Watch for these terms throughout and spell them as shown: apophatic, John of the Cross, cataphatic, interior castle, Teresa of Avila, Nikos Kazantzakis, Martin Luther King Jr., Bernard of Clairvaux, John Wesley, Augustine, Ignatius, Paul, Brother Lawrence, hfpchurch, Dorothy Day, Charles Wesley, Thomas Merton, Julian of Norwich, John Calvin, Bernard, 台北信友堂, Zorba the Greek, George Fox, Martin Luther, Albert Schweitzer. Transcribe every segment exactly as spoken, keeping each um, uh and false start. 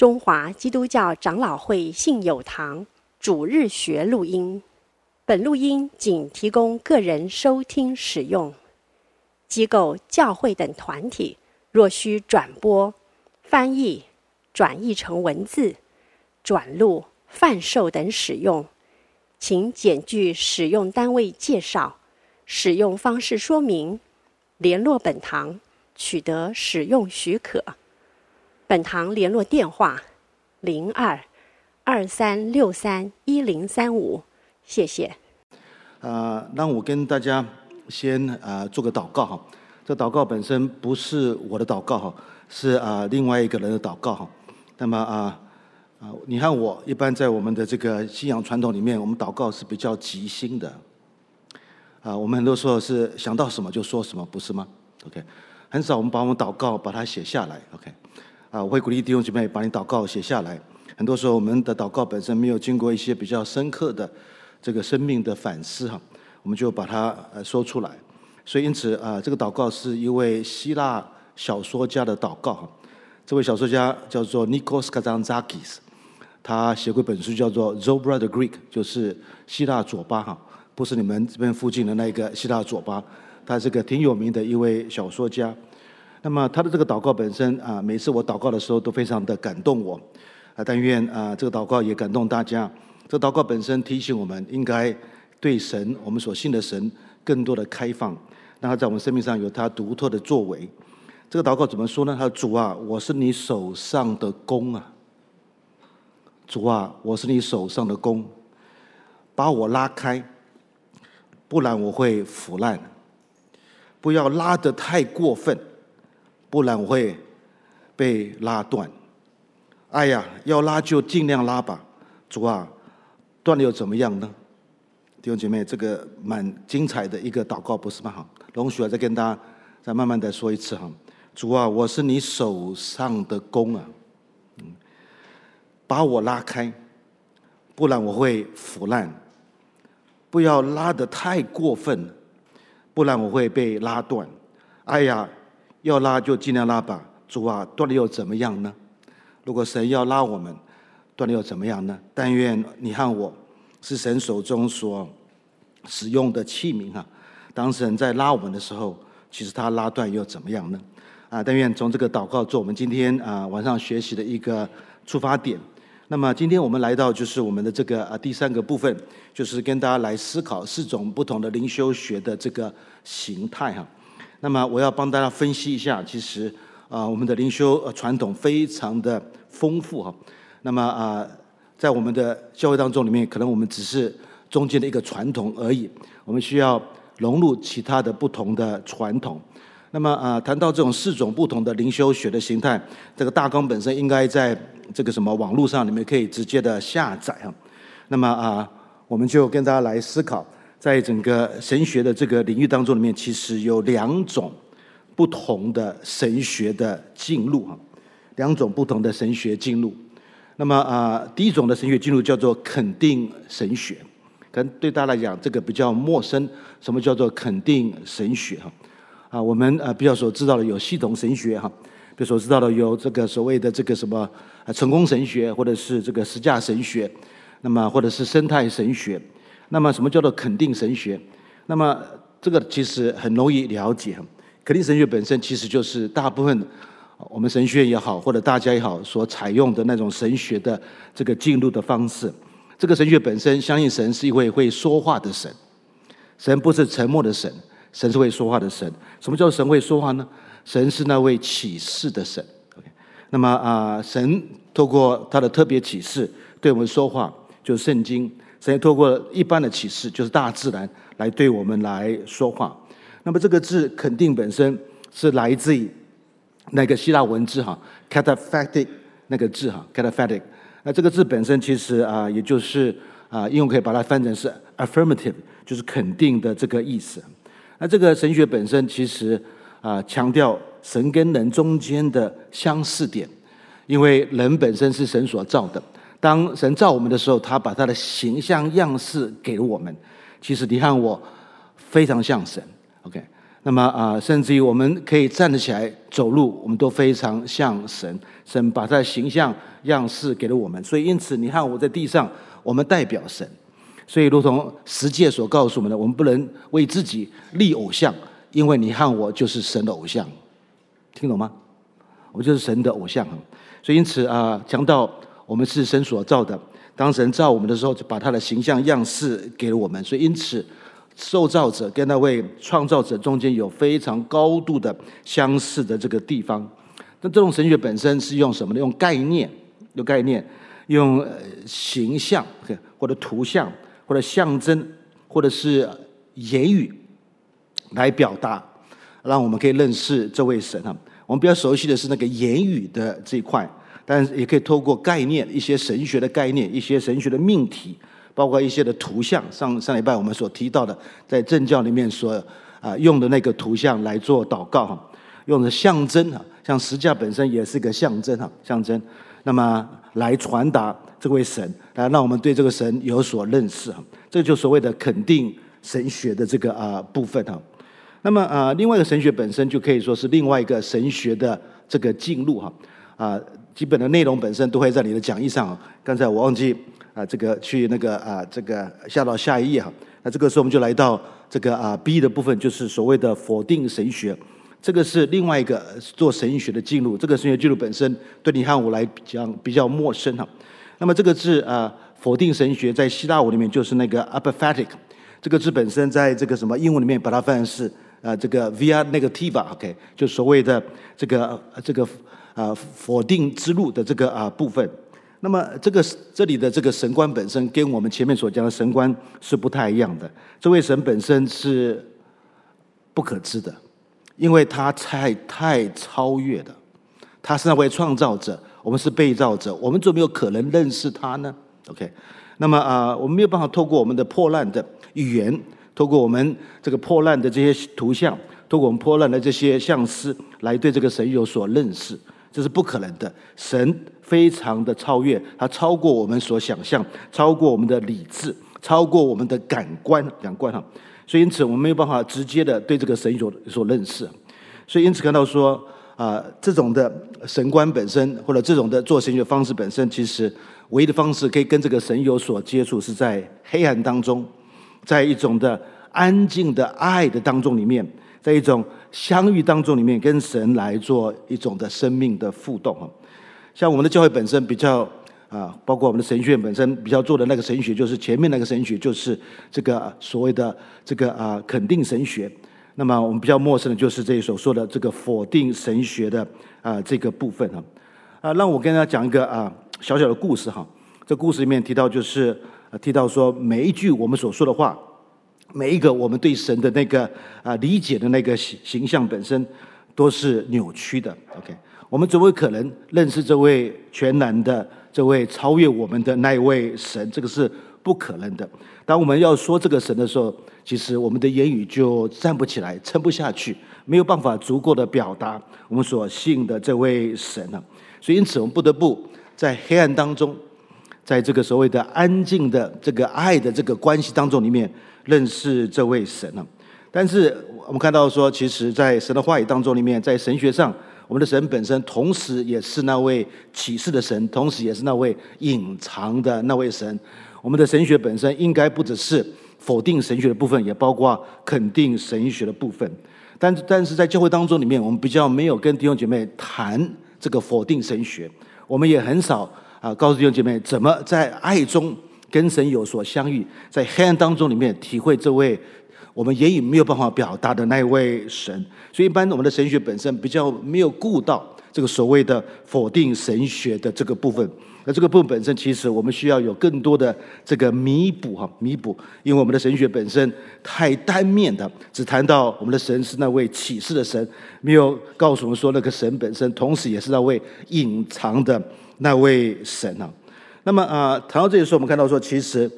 中华基督教长老会信友堂主日学录音，本录音仅提供个人收听使用。机构、教会等团体若需转播、翻译、转译成文字、转录、贩售等使用，请检具使用单位介绍、使用方式说明，联络本堂取得使用许可。本堂联络电话零二二三六三一零三五，谢谢。呃，让我跟大家先呃做个祷告哈。这祷告本身不是我的祷告哈，是啊、呃、另外一个人的祷告哈。那么啊啊、呃呃，你和我一般在我们的这个信仰传统里面，我们祷告是比较即兴的。啊、呃，我们很多时候是想到什么就说什么，不是吗 ？OK， 很少我们把我们祷告把它写下来。OK。啊，我会鼓励弟兄姐妹把你祷告写下来。很多时候，我们的祷告本身没有经过一些比较深刻的这个生命的反思哈，我们就把它呃说出来。所以，因此啊，这个祷告是一位希腊小说家的祷告哈。这位小说家叫做 Nikos Kazantzakis， 他写过一本书叫做《Zorba the Greek》，就是希腊左巴哈，不是你们这边附近的那个希腊左巴，他是个挺有名的一位小说家。那么他的这个祷告本身啊，每次我祷告的时候都非常的感动我，啊，但愿啊这个祷告也感动大家。这个祷告本身提醒我们应该对神，我们所信的神更多的开放，让他在我们生命上有他独特的作为。这个祷告怎么说呢？他说：“主啊，我是你手上的弓啊，主啊，我是你手上的弓，把我拉开，不然我会腐烂；不要拉得太过分。”不然我会被拉断。哎呀，要拉就尽量拉吧，主啊，断了又怎么样呢？弟兄姐妹，这个蛮精彩的一个祷告，不是吗？容许我再跟大家再慢慢的说一次哈。主啊，我是你手上的弓啊，嗯，把我拉开，不然我会腐烂。不要拉得太过分，不然我会被拉断。哎呀。要拉就尽量拉吧，主啊，断了又怎么样呢？如果神要拉我们，断了又怎么样呢？但愿你和我是神手中所使用的器皿啊！当神在拉我们的时候，其实他拉断又怎么样呢？啊！但愿从这个祷告做我们今天啊晚上学习的一个出发点。那么今天我们来到就是我们的这个啊第三个部分，就是跟大家来思考四种不同的灵修学的这个形态哈。那么我要帮大家分析一下，其实啊、呃，我们的灵修传统非常的丰富哈。那么啊、呃，在我们的教会当中里面，可能我们只是中间的一个传统而已，我们需要融入其他的不同的传统。那么啊、呃，谈到这种四种不同的灵修学的形态，这个大纲本身应该在这个什么网络上你们可以直接的下载哈。那么啊、呃，我们就跟大家来思考。在整个神学的这个领域当中里面，其实有两种不同的神学的进入哈，两种不同的神学进入。那么啊、呃，第一种的神学进入叫做肯定神学，可能对大家来讲这个比较陌生。什么叫做肯定神学哈？啊，我们啊比较所知道的有系统神学哈，比较所知道的有这个所谓的这个什么成功神学，或者是这个实价神学，那么或者是生态神学。那么什么叫做肯定神学？那么这个其实很容易了解。肯定神学本身其实就是大部分我们神学也好，或者大家也好所采用的那种神学的这个进入的方式。这个神学本身相信神是一位会说话的神，神不是沉默的神，神是会说话的神。什么叫神会说话呢？神是那位启示的神。那么啊、呃，神透过他的特别启示对我们说话，就是圣经。神透过一般的启示，就是大自然来对我们来说话。那么这个字肯定本身是来自于那个希腊文字哈 ，cataphatic 那个字哈 ，cataphatic。那这个字本身其实啊，也就是啊，英文可以把它翻成是 affirmative， 就是肯定的这个意思。那这个神学本身其实啊，强调神跟人中间的相似点，因为人本身是神所造的。当神造我们的时候，他把他的形象样式给了我们。其实你和我非常像神 ，OK？那么啊、呃，甚至于我们可以站得起来走路，我们都非常像神。神把他的形象样式给了我们，所以因此你看我在地上，我们代表神。所以如同十诫所告诉我们的，我们不能为自己立偶像，因为你和我就是神的偶像，听懂吗？我们就是神的偶像。所以因此啊、呃，讲到我们是神所造的，当神造我们的时候，就把他的形象样式给了我们。所以因此，受造者跟那位创造者中间有非常高度的相似的这个地方。那这种神学本身是用什么呢？用概念，用概念，用形象或者图像或者象征或者是言语来表达，让我们可以认识这位神。我们比较熟悉的是那个言语的这一块，但也可以透过概念，一些神学的概念，一些神学的命题，包括一些的图像，上上礼拜我们所提到的，在正教里面所啊、呃、用的那个图像来做祷告哈，用的象征哈，像十架本身也是个象征哈，象征，那么来传达这位神，来让我们对这个神有所认识哈，这就所谓的肯定神学的这个啊、呃、部分哈。那么啊、呃，另外一个神学本身就可以说是另外一个神学的这个进入哈啊、呃，基本的内容本身都会在你的讲义上。刚才我忘记。啊，这个去那个啊，这个下到下一页哈。那这个时候我们就来到这个啊 B 的部分，就是所谓的否定神学。这个是另外一个做神学的进入，这个神学进入本身对你和我来讲比较陌生哈。那么这个字啊，否定神学在希腊文里面就是那个 apophatic， 这个字本身在这个什么英文里面把它翻译是啊这个 via negativa，OK， 就所谓的这个这个啊否定之路的这个啊部分。那么这个这里的这个神观本身跟我们前面所讲的神观是不太一样的。这位神本身是不可知的，因为他太太超越的，他是那位创造者，我们是被造者，我们怎么有可能认识他呢 ？OK， 那么啊、呃，我们没有办法透过我们的破烂的语言，透过我们这个破烂的这些图像，透过我们破烂的这些像思来对这个神有所认识。这是不可能的，神非常的超越，它超过我们所想象，超过我们的理智，超过我们的感官，感官哈。所以因此我们没有办法直接的对这个神所所认识，所以因此看到说啊、呃，这种的神观本身或者这种的做神学方式本身，其实唯一的方式可以跟这个神有所接触，是在黑暗当中，在一种的安静的爱的当中里面。在一种相遇当中里面，跟神来做一种的生命的互动啊，像我们的教会本身比较啊，包括我们的神学本身比较做的那个神学，就是前面那个神学，就是这个所谓的这个啊肯定神学。那么我们比较陌生的就是这所说的这个否定神学的啊这个部分啊啊，让我跟大家讲一个啊小小的故事哈。这故事里面提到就是提到说每一句我们所说的话。每一个我们对神的那个啊理解的那个形象本身都是扭曲的 ，OK？ 我们怎么可能认识这位全然的、这位超越我们的那一位神？这个是不可能的。当我们要说这个神的时候，其实我们的言语就站不起来、撑不下去，没有办法足够的表达我们所信的这位神啊。所以，因此我们不得不在黑暗当中，在这个所谓的安静的这个爱的这个关系当中里面。认识这位神啊，但是我们看到说，其实，在神的话语当中里面，在神学上，我们的神本身，同时也是那位启示的神，同时也是那位隐藏的那位神。我们的神学本身应该不只是否定神学的部分，也包括肯定神学的部分。但但是在教会当中里面，我们比较没有跟弟兄姐妹谈这个否定神学，我们也很少啊告诉弟兄姐妹怎么在爱中。跟神有所相遇，在黑暗当中里面体会这位我们言语没有办法表达的那一位神，所以一般我们的神学本身比较没有顾到这个所谓的否定神学的这个部分。那这个部分本身，其实我们需要有更多的这个弥补哈，弥补，因为我们的神学本身太单面的，只谈到我们的神是那位启示的神，没有告诉我们说那个神本身，同时也是那位隐藏的那位神啊。那么啊、呃，谈到这里的时候，我们看到说，其实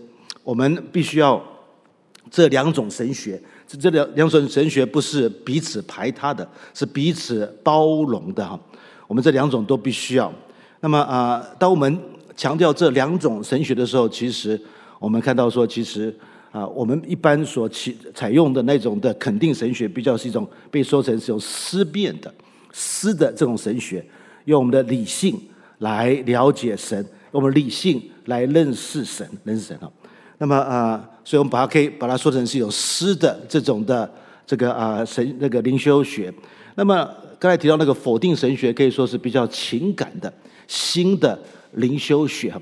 我们必须要这两种神学，这两两种神学不是彼此排他的，是彼此包容的哈。我们这两种都必须要。那么啊、呃，当我们强调这两种神学的时候，其实我们看到说，其实啊，我们一般所起采用的那种的肯定神学，比较是一种被说成是有思辨的、思的这种神学，用我们的理性来了解神，用我们理性来认识神、认识神啊。那么啊，所以我们把它可以把它说成是有思的这种的这个啊神那个灵修学。那么刚才提到那个否定神学，可以说是比较情感的新的灵修学。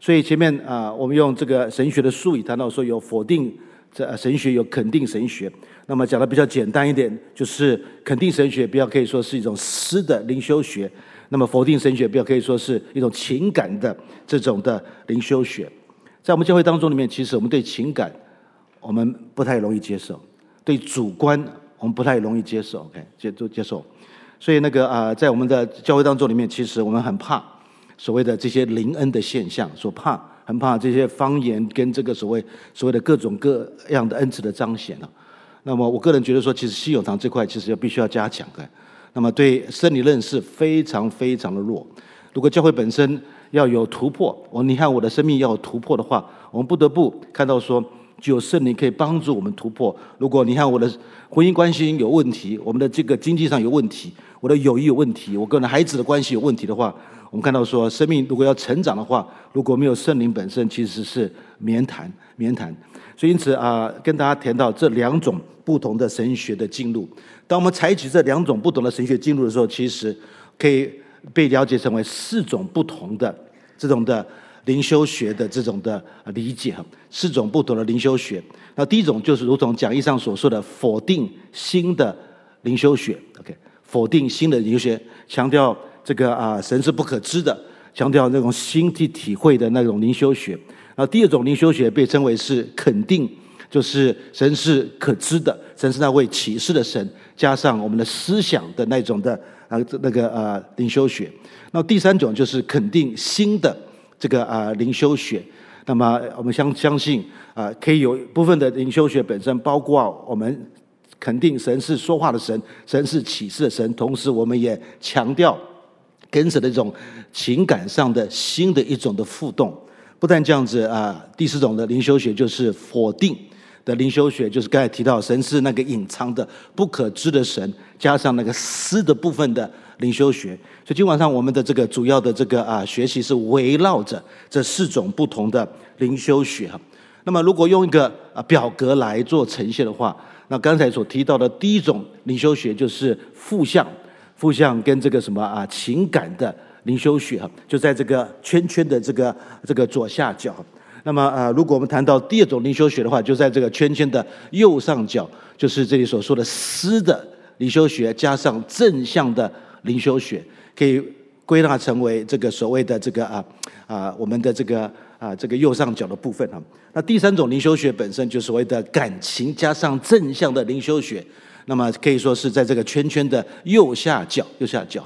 所以前面啊，我们用这个神学的术语谈到说有否定这神学，有肯定神学。那么讲的比较简单一点，就是肯定神学比较可以说是一种诗的灵修学，那么否定神学比较可以说是一种情感的这种的灵修学。在我们教会当中里面，其实我们对情感我们不太容易接受，对主观我们不太容易接受 ，OK， 接接受。所以那个啊，在我们的教会当中里面，其实我们很怕所谓的这些灵恩的现象，所怕很怕这些方言跟这个所谓所谓的各种各样的恩赐的彰显啊。那么我个人觉得说，其实信友堂这块其实要必须要加强的。那么对真理认识非常非常的弱。如果教会本身要有突破，我你看我的生命要有突破的话，我们不得不看到说，只有圣灵可以帮助我们突破。如果你看我的婚姻关系有问题，我们的这个经济上有问题，我的友谊有问题，我跟孩子的关系有问题的话，我们看到说，生命如果要成长的话，如果没有圣灵本身，其实是绵谈绵谈。所以因此啊、呃，跟大家谈到这两种不同的神学的进入。当我们采取这两种不同的神学进入的时候，其实可以被了解成为四种不同的这种的灵修学的这种的理解，四种不同的灵修学。那第一种就是如同讲义上所说的否定新的灵修学 ，OK， 否定新的灵修学，强调这个啊，神是不可知的，强调那种心体体会的那种灵修学。然后第二种灵修学被称为是肯定，就是神是可知的，神是那位启示的神，加上我们的思想的那种的啊那个啊灵修学。那第三种就是肯定新的这个啊灵修学。那么我们相相信啊，可以有部分的灵修学本身包括我们肯定神是说话的神，神是启示的神，同时我们也强调跟着的一种情感上的新的一种的互动。不但这样子啊，第四种的灵修学就是否定的灵修学，就是刚才提到神是那个隐藏的不可知的神，加上那个思的部分的灵修学。所以今晚上我们的这个主要的这个啊学习是围绕着这四种不同的灵修学。那么如果用一个表格来做呈现的话，那刚才所提到的第一种灵修学就是负向。负向跟这个什么啊情感的灵修学，就在这个圈圈的这个这个左下角。那么啊，如果我们谈到第二种灵修学的话，就在这个圈圈的右上角，就是这里所说的思的灵修学加上正向的灵修学，可以归纳成为这个所谓的这个啊啊我们的这个啊这个右上角的部分啊。那第三种灵修学本身就是所谓的感情加上正向的灵修学。那么可以说是在这个圈圈的右下角，右下角。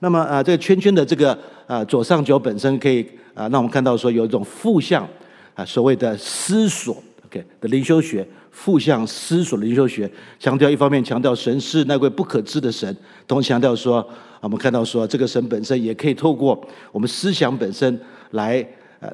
那么啊，这个圈圈的这个啊左上角本身可以啊，让我们看到说有一种负向啊所谓的思索 ，OK 的灵修学，负向思索的灵修学，强调一方面强调神是那位不可知的神，同时强调说我们看到说这个神本身也可以透过我们思想本身来。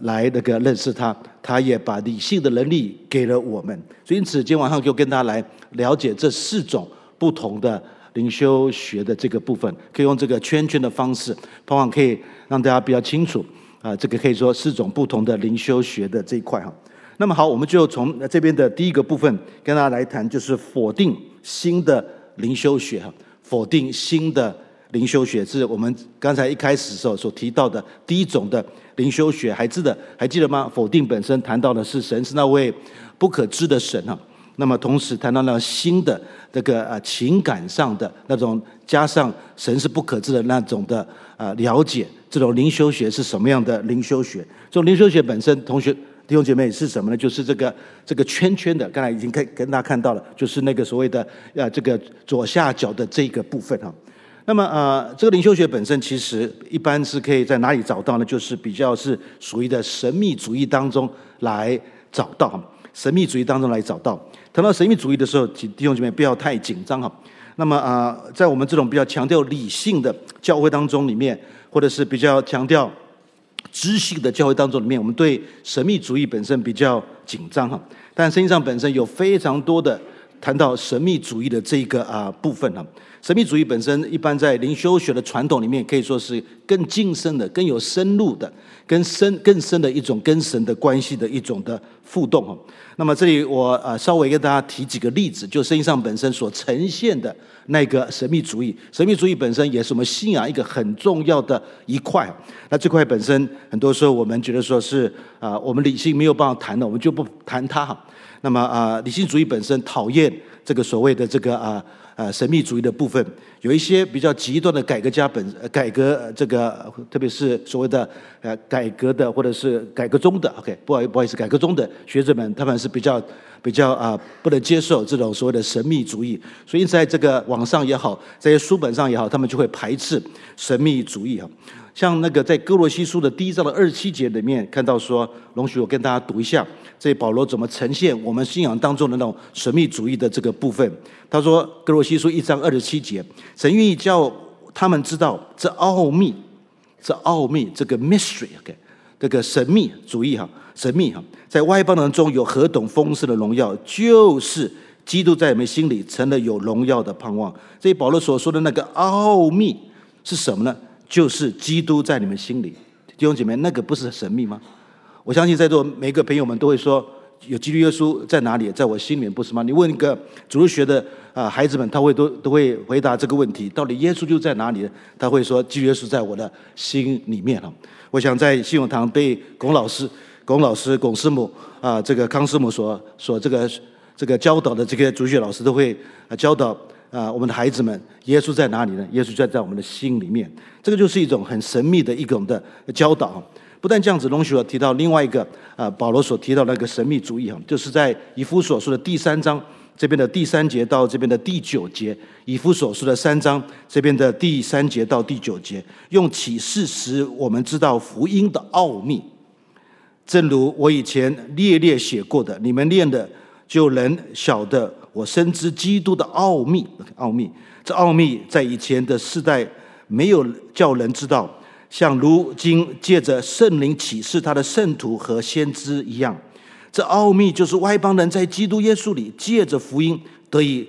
来那个认识他，他也把理性的能力给了我们。所以因此今天晚上就跟大家来了解这四种不同的灵修学的这个部分，可以用这个圈圈的方式，盼望可以让大家比较清楚啊、呃，这个可以说四种不同的灵修学的这一块哈。那么好，我们就从这边的第一个部分跟大家来谈，就是否定新的灵修学哈，否定新的。灵修学是我们刚才一开始时候所提到的第一种的灵修学，还记得还记得吗？否定本身谈到的是神是那位不可知的神啊，那么同时谈到了新的这个啊情感上的那种加上神是不可知的那种的啊了解，这种灵修学是什么样的灵修学？这种灵修学本身，同学弟兄姐妹是什么呢？就是这个这个圈圈的，刚才已经跟跟大家看到了，就是那个所谓的啊这个左下角的这个部分啊。那么呃，这个灵修学本身其实一般是可以在哪里找到呢？就是比较是属于的神秘主义当中来找到，神秘主义当中来找到。谈到神秘主义的时候，弟兄姐妹不要太紧张哈。那么呃，在我们这种比较强调理性的教会当中里面，或者是比较强调知性的教会当中里面，我们对神秘主义本身比较紧张哈。但圣经上本身有非常多的谈到神秘主义的这个啊部分啊。神秘主义本身一般在灵修学的传统里面，可以说是更近深的、更有深入的、更深更深的一种跟神的关系的一种的互动哦。那么这里我啊稍微跟大家提几个例子，就圣经上本身所呈现的那个神秘主义。神秘主义本身也是我们信仰一个很重要的一块。那这块本身很多时候我们觉得说是啊，我们理性没有办法谈的，我们就不谈它哈。那么啊，理性主义本身讨厌这个所谓的这个啊啊神秘主义的部分，有一些比较极端的改革家本改革这个，特别是所谓的呃改革的或者是改革中的 ，OK， 不好不好意思，改革中的学者们，他们是比较比较啊不能接受这种所谓的神秘主义，所以在这个网上也好，在书本上也好，他们就会排斥神秘主义哈。像那个在哥罗西书的第一章的二十七节里面看到说，容许我跟大家读一下，这保罗怎么呈现我们信仰当中的那种神秘主义的这个部分。他说，哥罗西书一章二十七节，神愿意叫他们知道这奥秘，这奥秘这个 mystery， 这个神秘主义哈，神秘哈，在外邦人中有何等丰盛的荣耀，就是基督在你们心里成了有荣耀的盼望。这保罗所说的那个奥秘是什么呢？就是基督在你们心里，弟兄姐妹，那个不是神秘吗？我相信在座每个朋友们都会说，有基督耶稣在哪里？在我心里面，不是吗？你问一个主日学的啊孩子们，他会都都会回答这个问题：到底耶稣就在哪里？他会说，基督耶稣在我的心里面哈。我想在信永堂被龚老师、龚老师、龚师母啊，这个康师母所所这个这个教导的这些主日学老师都会教导。啊，我们的孩子们，耶稣在哪里呢？耶稣就在我们的心里面，这个就是一种很神秘的一种的教导。不但这样子，容许我提到另外一个啊，保罗所提到的那个神秘主义哈，就是在以弗所书的第三章这边的第三节到这边的第九节，以弗所书的三章这边的第三节到第九节，用启示使我们知道福音的奥秘，正如我以前列列写过的，你们念的就能晓得。我深知基督的奥秘，奥秘，这奥秘在以前的世代没有叫人知道，像如今借着圣灵启示他的圣徒和先知一样。这奥秘就是外邦人在基督耶稣里借着福音得以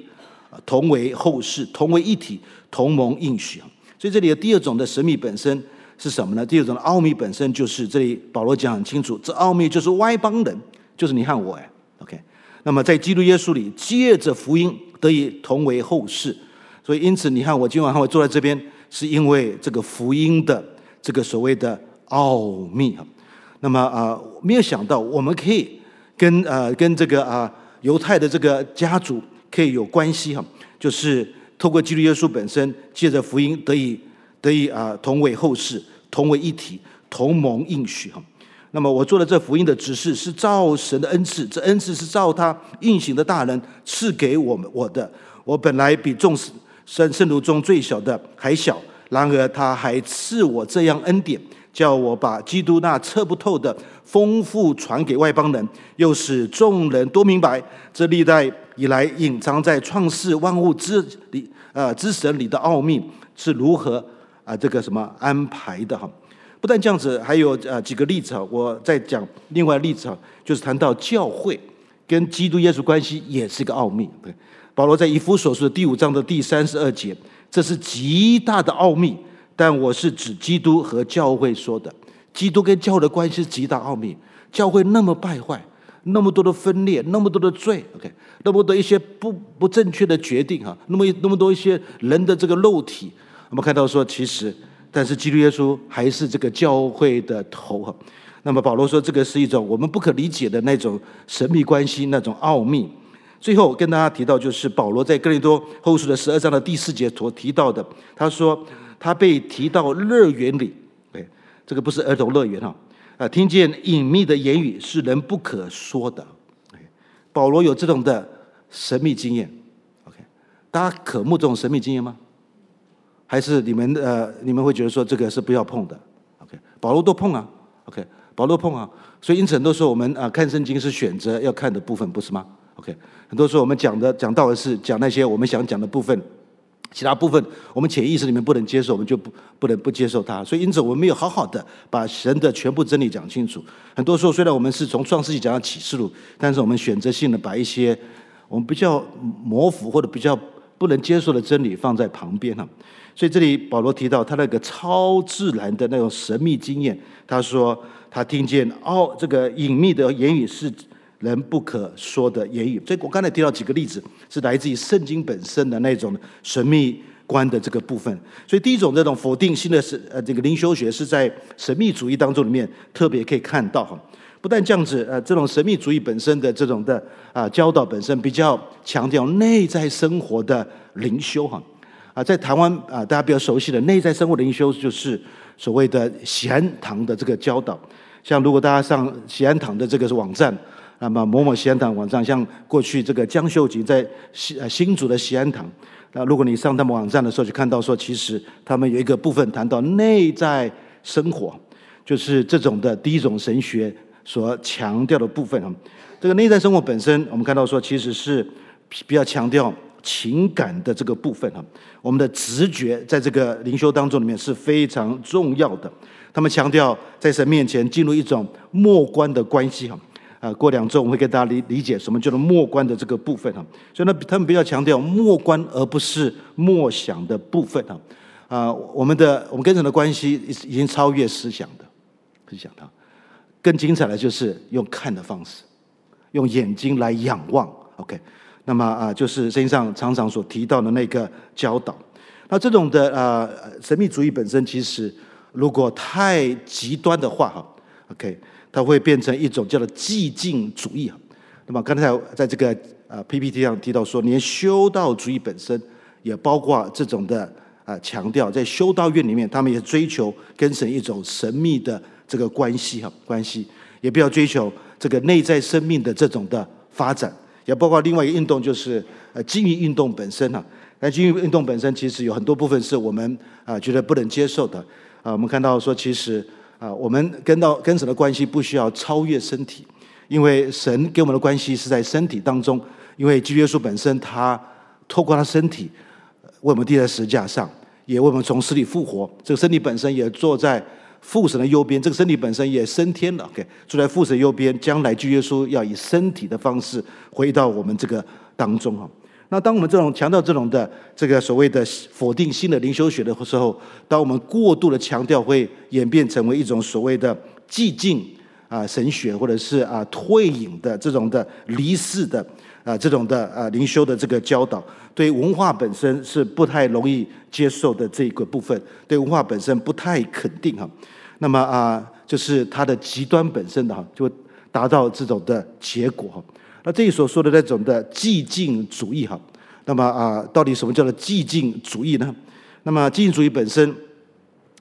同为后世，同为一体，同盟应许。所以这里的第二种的神秘本身是什么呢？第二种的奥秘本身就是这里保罗讲很清楚，这奥秘就是外邦人，就是你和我哎 ，OK。那么在基督耶稣里借着福音得以同为后世，所以因此你看我今晚还会坐在这边，是因为这个福音的这个所谓的奥秘。那么啊，没有想到我们可以跟呃跟这个啊犹太的这个家族可以有关系哈，就是透过基督耶稣本身借着福音得以得以啊同为后世，同为一体，同盟应许哈。那么我做的这福音的指示是照神的恩赐，这恩赐是照他运行的大能赐给我们我的。我本来比众圣圣徒中最小的还小，然而他还赐我这样恩典，叫我把基督那测不透的丰富传给外邦人，又使众人多明白这历代以来隐藏在创世万物之里呃之神里的奥秘是如何啊、呃、这个什么安排的哈。不但这样子，还有呃几个例子哈，我再讲另外例子哈，就是谈到教会跟基督耶稣关系也是一个奥秘。保罗在以弗所书的第五章的第三十二节，这是极大的奥秘，但我是指基督和教会说的。基督跟教会的关系是极大奥秘，教会那么败坏，那么多的分裂，那么多的罪 ，OK， 那么多一些不不正确的决定哈，那么那么多一些人的这个肉体，我们看到说其实。但是基督耶稣还是这个教会的头哈，那么保罗说这个是一种我们不可理解的那种神秘关系，那种奥秘。最后跟大家提到就是保罗在哥林多后书的十二章的第四节所提到的，他说他被提到乐园里，哎，这个不是儿童乐园哈，啊，听见隐秘的言语是人不可说的。保罗有这种的神秘经验 ，OK， 大家渴慕这种神秘经验吗？还是你们呃，你们会觉得说这个是不要碰的 ，OK？ 保罗都碰啊 ，OK？ 保罗碰啊，所以因此很多时候我们啊、呃、看圣经是选择要看的部分，不是吗 ？OK？ 很多时候我们讲的讲到的是讲那些我们想讲的部分，其他部分我们潜意识里面不能接受，我们就不不能不接受它。所以因此我们没有好好的把神的全部真理讲清楚。很多时候虽然我们是从创世纪讲到启示录，但是我们选择性的把一些我们比较模糊或者比较不能接受的真理放在旁边哈。所以这里保罗提到他那个超自然的那种神秘经验，他说他听见哦，这个隐秘的言语是人不可说的言语。所以我刚才提到几个例子是来自于圣经本身的那种神秘观的这个部分。所以第一种这种否定性的呃这个灵修学是在神秘主义当中里面特别可以看到哈。不但这样子，呃，这种神秘主义本身的这种的啊、呃、教导本身比较强调内在生活的灵修哈。啊，在台湾啊，大家比较熟悉的内在生活灵修就是所谓的喜安堂的这个教导。像如果大家上喜安堂的这个网站，那么某某喜安堂网站，像过去这个江秀吉在新竹的喜安堂，那如果你上他们网站的时候，就看到说，其实他们有一个部分谈到内在生活，就是这种的第一种神学所强调的部分。这个内在生活本身，我们看到说，其实是比较强调情感的这个部分哈，我们的直觉在这个灵修当中里面是非常重要的。他们强调在神面前进入一种默观的关系哈，啊，过两周我会跟大家理理解什么叫做默观的这个部分哈。所以呢，他们比较强调默观而不是默想的部分哈。啊，我们的我们跟神的关系已经超越思想的，思想的，更精彩的就是用看的方式，用眼睛来仰望。OK。那么啊，就是圣经上常常所提到的那个教导。那这种的呃神秘主义本身，其实如果太极端的话哈 ，OK， 它会变成一种叫做寂静主义哈。那么刚才在这个呃 P P T 上提到说，连修道主义本身也包括这种的呃强调，在修道院里面，他们也追求跟神一种神秘的这个关系哈，关系也不要追求这个内在生命的这种的发展。也包括另外一个运动，就是呃，精英运动本身哈。但精英运动本身其实有很多部分是我们啊觉得不能接受的啊。我们看到说，其实啊，我们跟到跟神的关系不需要超越身体，因为神给我们的关系是在身体当中。因为基督耶稣本身，他透过他身体为我们钉在十字架上，也为我们从死里复活。这个身体本身也坐在父神的右边，这个身体本身也升天了。OK， 住在父神右边，将来基督耶稣要以身体的方式回到我们这个当中哈。那当我们这种强调这种的这个所谓的否定性的灵修学的时候，当我们过度的强调，会演变成为一种所谓的寂静啊神学，或者是啊退隐的这种的离世的啊这种的啊灵修的这个教导，对文化本身是不太容易接受的这个部分，对文化本身不太肯定哈。那么啊，就是它的极端本身的哈，就达到这种的结果哈。那这里所说的那种的寂静主义哈，那么啊，到底什么叫做寂静主义呢？那么寂静主义本身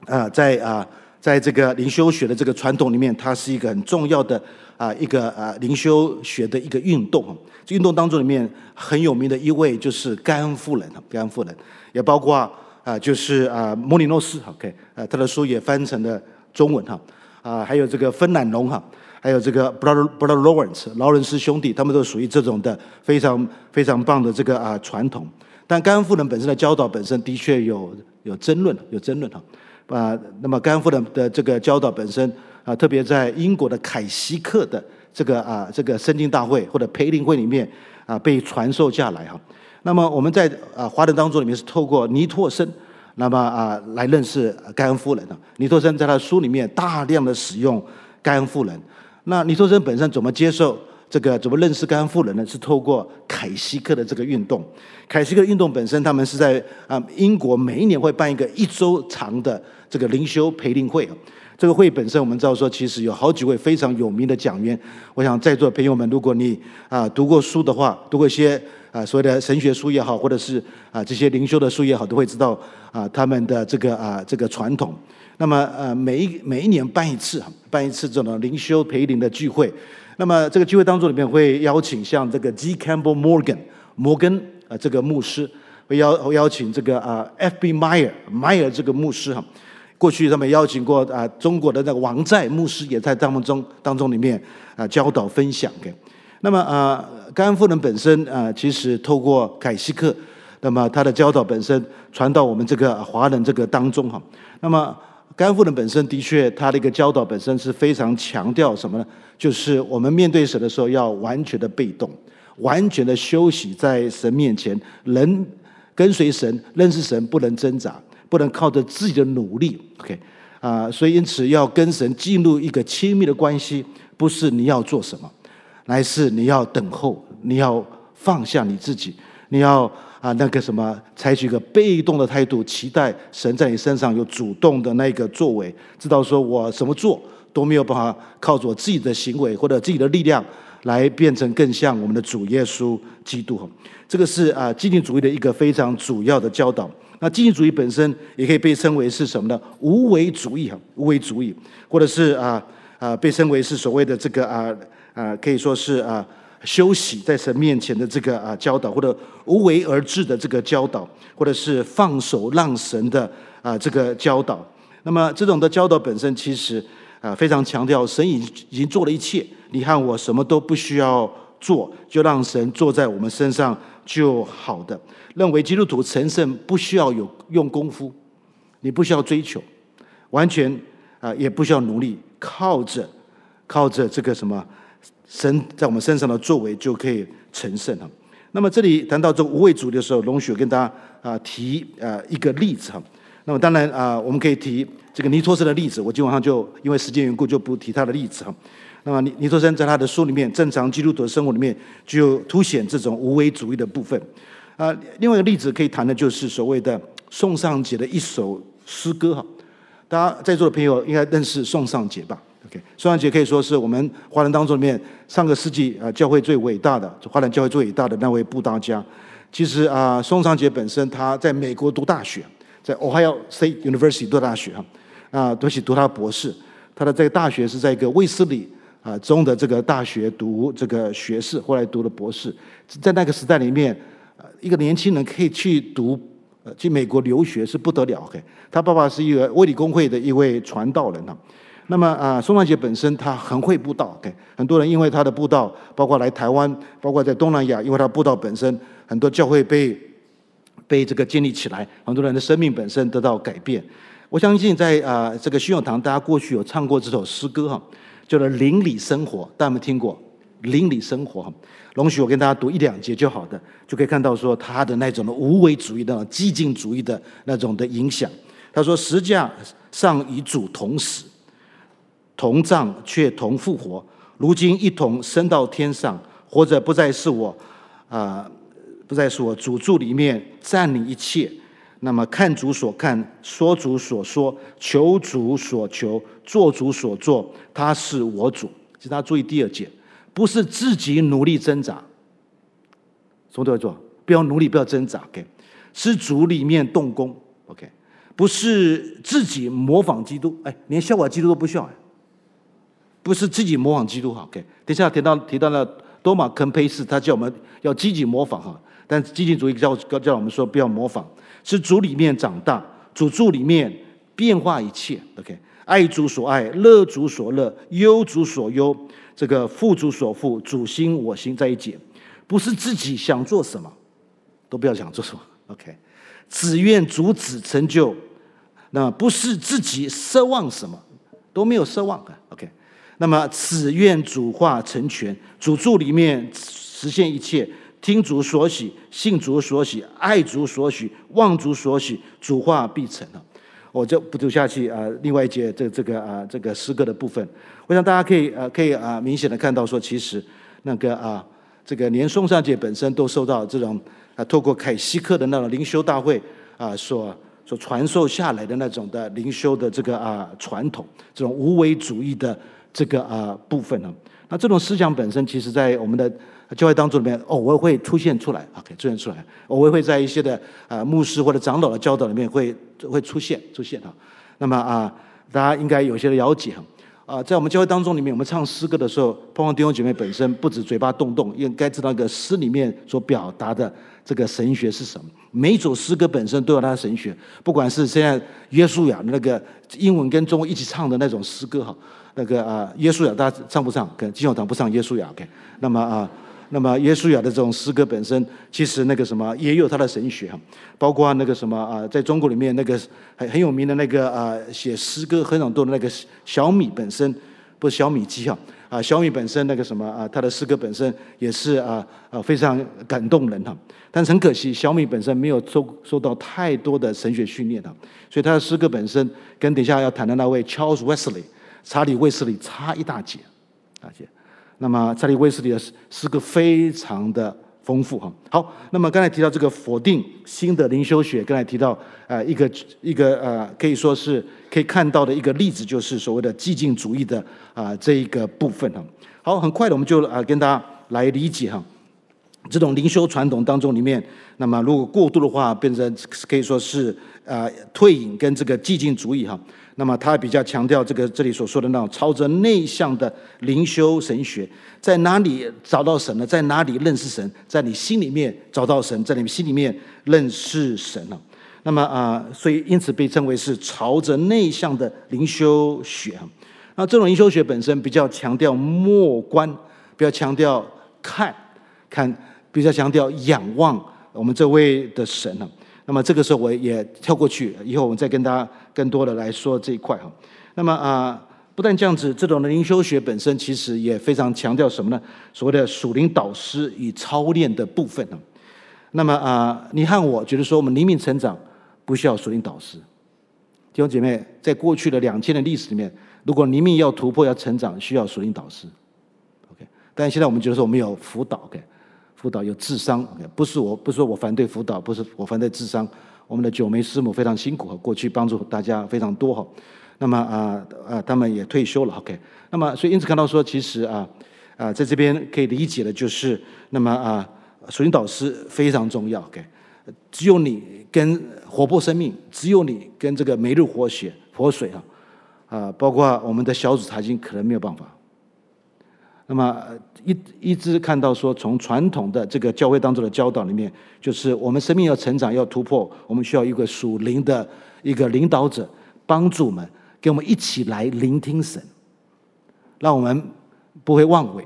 啊，在啊，在这个灵修学的这个传统里面，它是一个很重要的啊一个啊灵修学的一个运动。这运动当中里面很有名的一位就是盖恩夫人，盖恩夫人也包括啊，就是啊莫里诺斯 ，OK， 呃，他的书也翻成了中文哈，啊，还有这个芬兰龙哈，还有这个 Brother Brother Lawrence 劳伦斯兄弟，他们都属于这种的非常非常棒的这个啊传统。但甘夫人本身的教导本身的确有有争论，有争论哈。啊，那么甘夫人的这个教导本身啊，特别在英国的凯西克的这个啊这个圣经大会或者培灵会里面啊被传授下来哈。那么我们在啊华人当中里面是透过尼托生。那么啊，来认识盖恩夫人啊。尼托生在他的书里面大量的使用盖恩夫人。那尼托生本身怎么接受这个，怎么认识盖恩夫人呢？是透过凯西克的这个运动。凯西克运动本身，他们是在啊英国每一年会办一个一周长的这个灵修培灵会。这个会本身我们知道说，其实有好几位非常有名的讲员。我想在座的朋友们，如果你啊读过书的话，读过一些啊所谓的神学书也好，或者是啊这些灵修的书也好，都会知道啊他们的这个啊这个传统。那么呃、啊、每一每一年办一次，办一次这种灵修培灵的聚会。那么这个聚会当中里面会邀请像这个 G Campbell Morgan 摩根啊这个牧师，会邀会邀请这个啊 F B Meyer Meyer 这个牧师哈。过去他们邀请过啊，中国的那个王在牧师也在他们中当中里面啊教导分享的。那么啊，甘夫人本身啊，其实透过凯西克那么他的教导本身传到我们这个华人这个当中哈。那么甘夫人本身的确，她的一个教导本身是非常强调什么呢？就是我们面对神的时候要完全的被动，完全的休息在神面前，人跟随神、认识神，不能挣扎，不能靠着自己的努力。OK。 啊、呃，所以因此要跟神进入一个亲密的关系，不是你要做什么，乃是你要等候，你要放下你自己，你要啊、呃、那个什么，采取一个被动的态度，期待神在你身上有主动的那个作为，知道说我什么做都没有办法靠着我自己的行为或者自己的力量来变成更像我们的主耶稣基督。这个是啊、呃、激进主义的一个非常主要的教导。 那激进主义本身也可以被称为是什么呢？无为主义哈，无为主义，或者是啊啊、呃呃、被称为是所谓的这个啊啊、呃呃，可以说是啊、呃、休息在神面前的这个啊、呃、教导，或者无为而治的这个教导，或者是放手让神的啊、呃、这个教导。那么这种的教导本身其实啊、呃、非常强调神已已经做了一切，你和我什么都不需要做，就让神坐在我们身上。 就好的，认为基督徒成圣不需要有用功夫，你不需要追求，完全啊、呃、也不需要努力，靠着靠着这个什么神在我们身上的作为就可以成圣哈。那么这里谈到这无为主义的时候，容许我跟大家啊、呃、提啊、呃、一个例子哈。那么当然啊、呃，我们可以提这个尼托生的例子，我今晚上就因为时间缘故就不提他的例子哈。 那么尼尼托生在他的书里面，《正常基督徒的生活》里面，就凸显这种无为主义的部分。啊、呃，另外一个例子可以谈的就是所谓的宋尚节的一首诗歌哈。大家在座的朋友应该认识宋尚节吧 ？OK， 宋尚节可以说是我们华人当中里面上个世纪啊、呃、教会最伟大的，华人教会最伟大的那位布道家。其实啊、呃，宋尚节本身他在美国读大学，在 Ohio State University 读大学哈，啊、呃，而且读他的博士。他的这个大学是在一个卫斯理。 啊，中的这个大学读这个学士，后来读了博士，在那个时代里面，一个年轻人可以去读，呃，去美国留学是不得了的。他爸爸是一个卫理公会的一位传道人啊。那么啊，宋尚节本身他很会布道，很多人因为他的布道，包括来台湾，包括在东南亚，因为他布道本身，很多教会被被这个建立起来，很多人的生命本身得到改变。我相信在啊、呃、这个信友堂，大家过去有唱过这首诗歌哈。 叫做邻里生活，大家有没有听过？邻里生活，容许我跟大家读一两节就好的，就可以看到说他的那种的无为主义、那种激进主义的那种的影响。他说：“十架上与主同死，同葬却同复活，如今一同升到天上，活着不再是我，啊、呃，不再是我，主住里面占领一切。” 那么看主所看，说主所说，求主所求，做主所做，他是我主。请大家注意第二节，不是自己努力挣扎，什么都要做，不要努力，不要挣扎。OK， 是主里面动工。OK， 不是自己模仿基督，哎，连效法基督都不需要、哎。不是自己模仿基督。OK， 等下提到提到了多马肯培士，他叫我们要积极模仿哈，但激进主义教教我们说不要模仿。 是主里面长大，主住里面变化一切。OK， 爱主所爱，乐主所乐，忧主所忧，这个负主所负，主心我心在一起，不是自己想做什么，都不要想做什么。OK， 只愿主旨成就，那不是自己奢望什么，都没有奢望啊。OK， 那么只愿主化成全，主住里面实现一切。 听主所喜，信主所喜，爱主所喜，望主所喜，主话必成啊！我就不读下去啊、呃。另外一节这这个啊、呃、这个诗歌的部分，我想大家可以啊、呃、可以啊、呃、明显的看到说，其实那个啊、呃、这个连宋尚节本身都受到这种啊、呃、透过凯西克的那种灵修大会啊、呃、所所传授下来的那种的灵修的这个啊、呃、传统，这种无为主义的这个啊、呃、部分呢、啊。那这种思想本身，其实在我们的 教会当中里面偶尔会出现出来 ，OK， 出现出来，偶尔会在一些的啊、呃、牧师或者长老的教导里面会会出现出现啊。那么啊、呃，大家应该有些了解啊、呃。在我们教会当中里面，我们唱诗歌的时候，盼望弟兄姐妹本身不止嘴巴动动，应该知道一个诗里面所表达的这个神学是什么。每一首诗歌本身都有它的神学，不管是现在约书亚那个英文跟中文一起唱的那种诗歌哈，那个啊、呃、约书亚大家唱不唱？跟金小堂不唱约书亚 ，OK。那么啊。呃那么耶稣雅的这种诗歌本身，其实那个什么也有他的神学啊，包括那个什么啊，在中国里面那个很很有名的那个啊，写诗歌很很多的那个小米本身，不是小米鸡啊，啊小米本身那个什么啊，他的诗歌本身也是啊啊非常感动人哈、啊。但是很可惜，小米本身没有受受到太多的神学训练啊，所以他的诗歌本身跟等一下要谈的那位 Charles Wesley 查理卫斯理差一大截，大截。那么查理·威斯利的诗歌非常的丰富哈。好，那么刚才提到这个否定新的灵修学，刚才提到呃一个一个呃可以说是可以看到的一个例子，就是所谓的激进主义的啊、呃、这一个部分哈。好，很快的我们就啊、呃、跟大家来理解哈，这种灵修传统当中里面，那么如果过度的话，变成可以说是呃退隐跟这个激进主义哈。那么他比较强调这个这里所说的那种朝着内向的灵修神学，在哪里找到神呢？在哪里认识神？在你心里面找到神，在你心里面认识神了、啊。那么啊、呃，所以因此被称为是朝着内向的灵修学啊。那这种灵修学本身比较强调默观，比较强调看，看比较强调仰望我们这位的神啊。那么这个时候我也跳过去，以后我们再跟大家更多的来说这一块哈。那么啊、呃，不但这样子，这种灵修学本身其实也非常强调什么呢？所谓的属灵导师与操练的部分啊。那么啊、呃，你和我觉得说我们灵命成长不需要属灵导师。弟兄姐妹，在过去的两千年历史里面，如果灵命要突破要成长，需要属灵导师。OK， 但现在我们觉得说我们有辅导 OK。辅导有智商，不是我，不是我反对辅导，不是我反对智商。我们的九梅师母非常辛苦，过去帮助大家非常多哈。那么啊啊，他们也退休了 ，OK。那么所以因此看到说，其实啊啊，在这边可以理解的就是，那么啊，属灵导师非常重要 ，OK。只有你跟活泼生命，只有你跟这个每日活血活水啊啊，包括我们的小组查经可能没有办法。那么一一直看到说，从传统的这个教会当中的教导里面，就是我们生命要成长、要突破，我们需要一个属灵的一个领导者帮助我们，跟我们一起来聆听神，让我们不会妄为，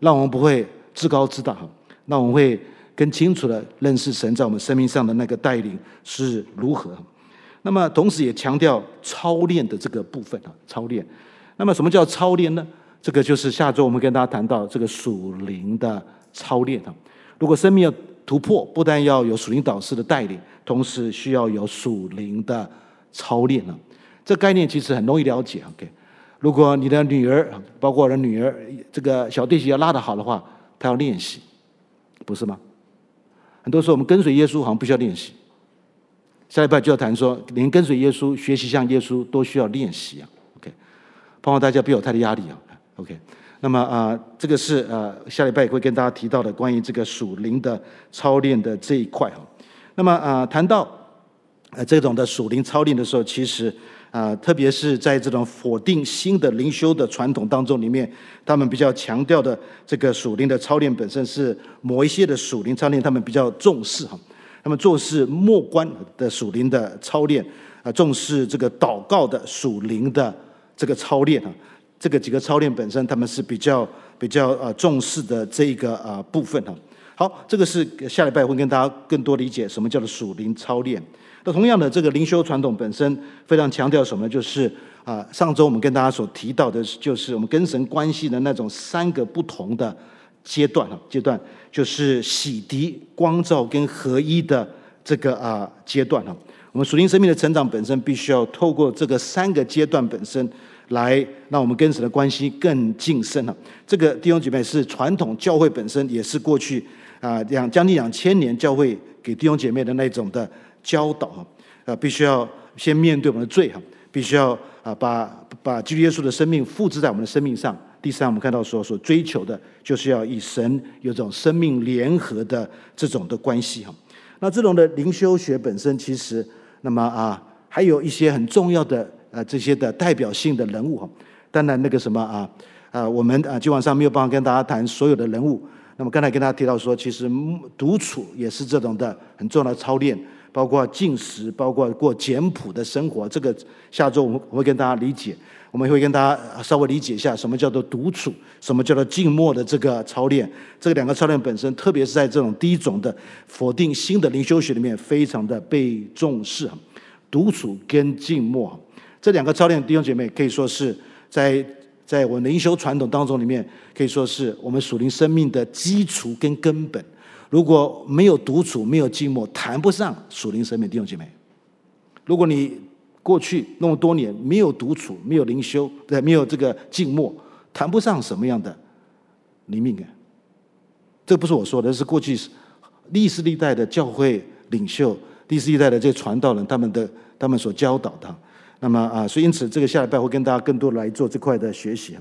让我们不会自高自大，让我们会更清楚的认识神在我们生命上的那个带领是如何。那么同时也强调操练的这个部分啊，操练。那么什么叫操练呢？这个就是下周我们跟大家谈到这个属灵的操练啊。如果生命要突破，不但要有属灵导师的带领，同时需要有属灵的操练啊。这概念其实很容易了解 ，OK。如果你的女儿，包括我的女儿，这个小提琴要拉得好的话，她要练习，不是吗？很多时候我们跟随耶稣好像不需要练习。下礼拜就要谈说，连跟随耶稣、学习像耶稣都需要练习啊 ，OK。盼望大家不要有太大压力啊。OK， 那么啊、呃，这个是呃下礼拜会跟大家提到的关于这个属灵的操练的这一块哈。那么啊、呃，谈到呃这种的属灵操练的时候，其实啊、呃，特别是在这种否定新的灵修的传统当中里面，他们比较强调的这个属灵的操练本身是某一些的属灵操练，他们比较重视哈。他们重视默观的属灵的操练，啊、呃，重视这个祷告的属灵的这个操练哈。这个几个操练本身，他们是比较比较呃重视的这一个啊、呃、部分哈。好，这个是下礼拜会跟大家更多理解什么叫做属灵操练。那同样的，这个灵修传统本身非常强调什么呢？就是啊、呃，上周我们跟大家所提到的，就是我们跟神关系的那种三个不同的阶段哈。阶段就是洗涤、光照跟合一的这个啊、呃、阶段哈。我们属灵生命的成长本身，必须要透过这个三个阶段本身。来让我们跟神的关系更近深了。这个弟兄姐妹是传统教会本身，也是过去啊两将近两千年教会给弟兄姐妹的那种的教导哈。呃，必须要先面对我们的罪哈，必须要啊把把基督耶稣的生命复制在我们的生命上。第三，我们看到所所追求的就是要与神有这种生命联合的这种的关系哈。那这种的灵修学本身，其实那么啊还有一些很重要的。呃，这些的代表性的人物哈，当然那个什么啊，啊，我们啊，今晚上没有办法跟大家谈所有的人物。那么刚才跟大家提到说，其实独处也是这种的很重要的操练，包括进食，包括过简朴的生活。这个下周我们会跟大家理解。我们会跟大家稍微理解一下什么叫做独处，什么叫做静默的这个操练。这两个操练本身，特别是在这种第一种的否定新的灵修学里面，非常的被重视。独处跟静默这两个操练，弟兄姐妹可以说是在在我们灵修传统当中里面，可以说是我们属灵生命的基础跟根本。如果没有独处，没有静默，谈不上属灵生命，弟兄姐妹。如果你过去那么多年没有独处，没有灵修，没有这个静默，谈不上什么样的灵命啊。这不是我说的，是过去历史历代的教会领袖、历史历代的这些传道人，他们的他们所教导的。那么啊，所以因此这个下礼拜会跟大家更多来做这块的学习。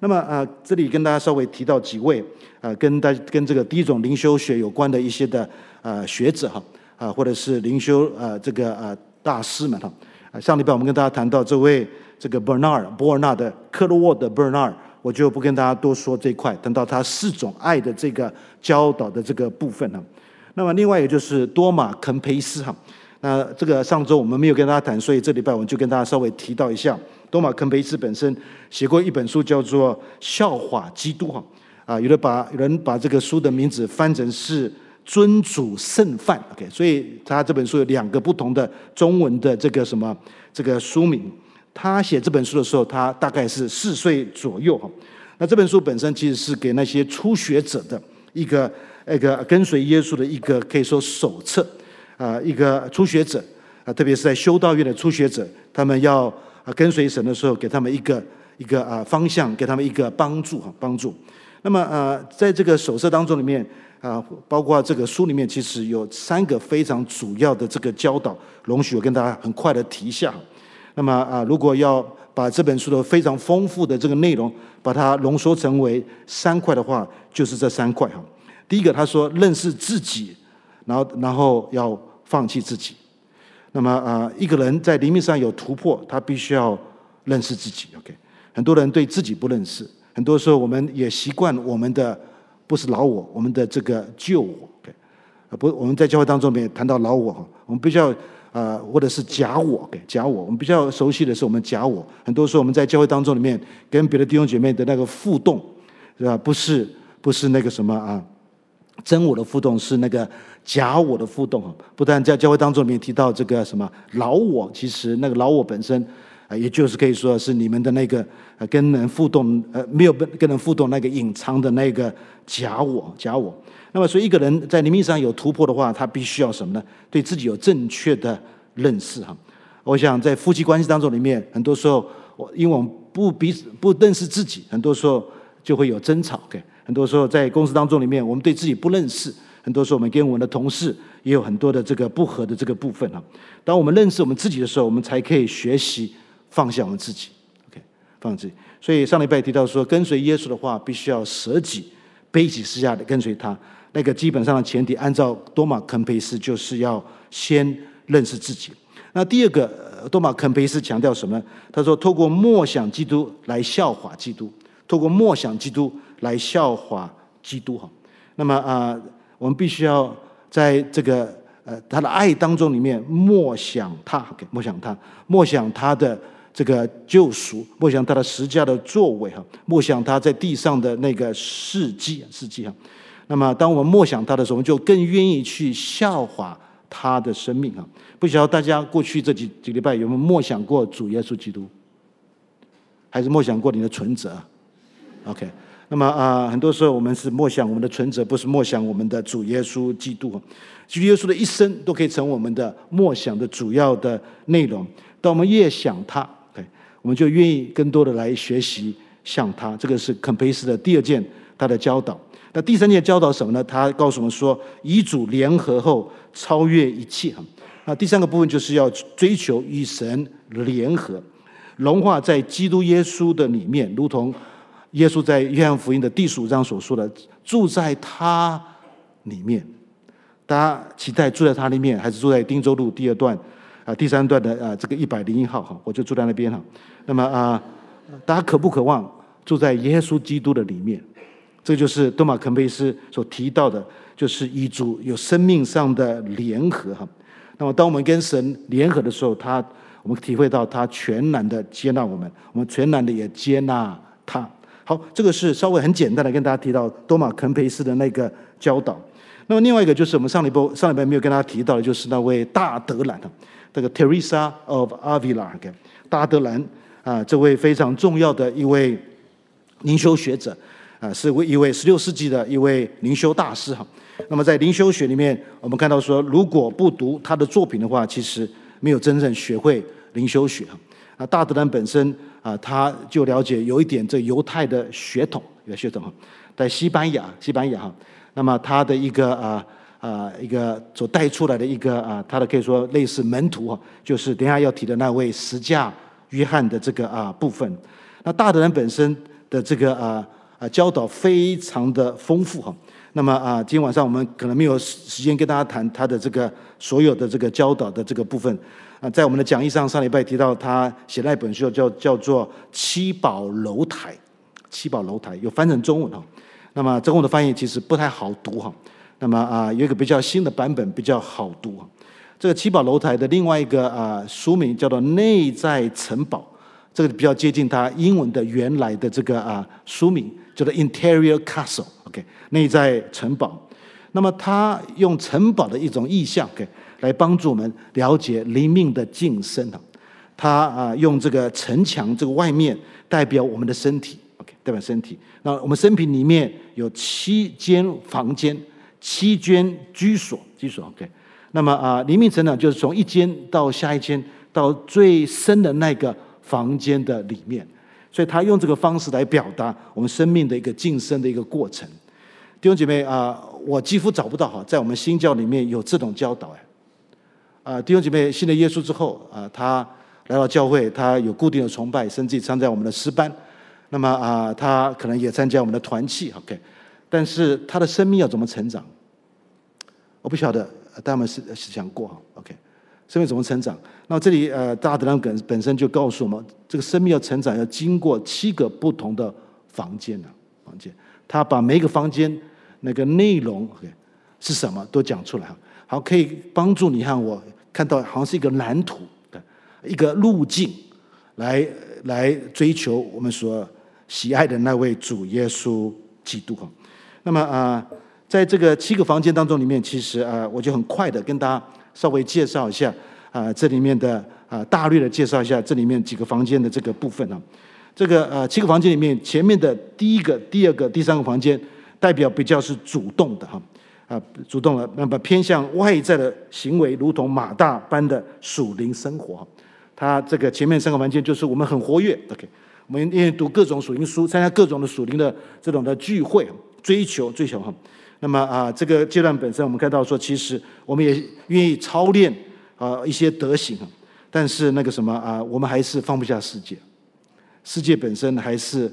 那么啊，这里跟大家稍微提到几位啊，跟大跟这个第一种灵修学有关的一些的啊学者哈啊，或者是灵修啊这个啊大师们哈。啊，上礼拜我们跟大家谈到这位这个 Bernard 伯尔纳的克洛沃的 Bernard， 我就不跟大家多说这一块，谈到他四种爱的这个教导的这个部分哈。那么另外也就是多马肯培斯哈。那这个上周我们没有跟大家谈，所以这礼拜我们就跟大家稍微提到一下。多马肯培斯本身写过一本书叫做《笑话基督》哈，啊，有人把有人把这个书的名字翻成是《尊主圣饭》。OK， 所以他这本书有两个不同的中文的这个什么这个书名。他写这本书的时候，他大概是四岁左右哈。那这本书本身其实是给那些初学者的一个一个跟随耶稣的一个可以说手册。啊，一个初学者啊，特别是在修道院的初学者，他们要跟随神的时候，给他们一个一个啊方向，给他们一个帮助哈帮助。那么呃，在这个手册当中里面啊，包括这个书里面，其实有三个非常主要的这个教导，容许我跟大家很快的提一下。那么啊，如果要把这本书的非常丰富的这个内容，把它浓缩成为三块的话，就是这三块哈。第一个，他说认识自己。然后，然后要放弃自己。那么啊，一个人在灵命上有突破，他必须要认识自己。OK， 很多人对自己不认识，很多时候我们也习惯我们的不是老我，我们的这个旧我。OK， 不，我们在教会当中也谈到老我，我们必须要啊、呃，或者是假我。OK， 假我，我们比较熟悉的是我们假我。很多时候我们在教会当中里面跟别的弟兄姐妹的那个互动，是吧？不是，不是那个什么啊。真我的互动是那个假我的互动，不但在教会当中里面提到这个什么老我，其实那个老我本身，呃，也就是可以说是你们的那个呃跟人互动呃没有跟人互动那个隐藏的那个假我假我。那么所以一个人在灵命上有突破的话，他必须要什么呢？对自己有正确的认识哈。我想在夫妻关系当中里面，很多时候我因为我们不彼此不认识自己，很多时候就会有争吵。对。很多时候在公司当中里面，我们对自己不认识，很多时候我们跟我们的同事也有很多的这个不合的这个部分啊。当我们认识我们自己的时候，我们才可以学习放下我们自己。OK， 放下自己。所以上礼拜提到说，跟随耶稣的话，必须要舍己、背起十字架的跟随他。那个基本上的前提，按照多马肯培斯，就是要先认识自己。那第二个，多马肯培斯强调什么呢？他说，透过默想基督来效法基督，透过默想基督。来效法基督哈，那么啊、呃，我们必须要在这个呃他的爱当中里面默想他，默想他，默想他的这个救赎，默想他的十字架的作为哈，默想他在地上的那个事迹事迹哈。那么当我们默想他的时候，我们就更愿意去效法他的生命哈。不晓得大家过去这几几礼拜有没有默想过主耶稣基督，还是默想过你的存折 ？OK。那么啊、呃，很多时候我们是默想我们的存折，不是默想我们的主耶稣基督。主耶稣的一生都可以成为我们的默想的主要的内容。当我们越想他，我们就愿意更多的来学习像他。这个是肯培斯的第二件他的教导。那第三件教导什么呢？他告诉我们说，与主联合后超越一切。那第三个部分就是要追求与神联合，融化在基督耶稣的里面，如同。耶稣在约翰福音的第十五章所说的，住在他里面。大家期待住在他里面，还是住在汀州路第二段啊、呃、第三段的啊、呃、这个一百零一号哈，我就住在那边哈。那么啊、呃，大家渴不渴望住在耶稣基督的里面？这就是多马肯培斯所提到的，就是与主有生命上的联合哈。那么，当我们跟神联合的时候，他。我们体会到他全然的接纳我们，我们全然的也接纳他。好，这个是稍微很简单的跟大家提到多马肯培斯的那个教导。那么另外一个就是我们上礼拜上礼拜没有跟大家提到的，就是那位大德兰，这个 Teresa of Avila， 大德兰啊，这位非常重要的一位灵修学者。 啊，是一位十六世纪的一位灵修大师哈。那么在灵修学里面，我们看到说，如果不读他的作品的话，其实没有真正学会灵修学哈。啊，大德兰本身啊，他就了解有一点这犹太的血统，有血统哈。在西班牙，西班牙哈，那么他的一个啊啊一个所带出来的一个啊，他的可以说类似门徒哈，就是等下要提的那位十架约翰的这个啊部分。那大德兰本身的这个啊。 啊，教导非常的丰富哈。那么啊，今天晚上我们可能没有时间跟大家谈他的这个所有的这个教导的这个部分。啊，在我们的讲义上，上礼拜提到他写那本书叫叫做《七宝楼台》，七宝楼台有翻成中文哈。那么中文的翻译其实不太好读哈。那么啊，有一个比较新的版本比较好读哈。这个《七宝楼台》的另外一个啊书名叫做《内在城堡》。 这个比较接近它英文的原来的这个啊书名，叫做 interior castle， OK， 内在城堡。那么它用城堡的一种意象 ，OK， 来帮助我们了解灵命的晋升啊。它啊用这个城墙这个外面代表我们的身体 ，OK， 代表身体。那我们身体里面有七间房间，七间居所，居所 OK。那么啊灵命成长就是从一间到下一间，到最深的那个。 房间的里面，所以他用这个方式来表达我们生命的一个晋升的一个过程。弟兄姐妹啊、呃，我几乎找不到哈，在我们新教里面有这种教导哎。啊、呃，弟兄姐妹信了耶稣之后啊、呃，他来到教会，他有固定的崇拜，甚至参加我们的诗班。那么啊、呃，他可能也参加我们的团契 ，OK。但是他的生命要怎么成长？我不晓得，大家们是想过哈 ，OK。 生命怎么成长？那这里呃，大德兰本本身就告诉我们，这个生命要成长，要经过七个不同的房间呢、啊。房间，他把每一个房间那个内容 okay, 是什么都讲出来，好，可以帮助你和我看到，好像是一个蓝图的一个路径，来来追求我们所喜爱的那位主耶稣基督哈。那么啊、呃，在这个七个房间当中里面，其实啊、呃，我就很快的跟大家。 稍微介绍一下啊、呃，这里面的啊、呃、大略的介绍一下这里面几个房间的这个部分啊。这个呃七个房间里面，前面的第一个、第二个、第三个房间代表比较是主动的哈啊、呃，主动了，那么偏向外在的行为，如同马大般的属灵生活。它这个前面三个房间就是我们很活跃 ，OK， 我们因为读各种属灵书，参加各种的属灵的这种的聚会，追求追求哈。 那么啊，这个阶段本身，我们看到说，其实我们也愿意操练啊、呃、一些德行啊，但是那个什么啊，我们还是放不下世界，世界本身还是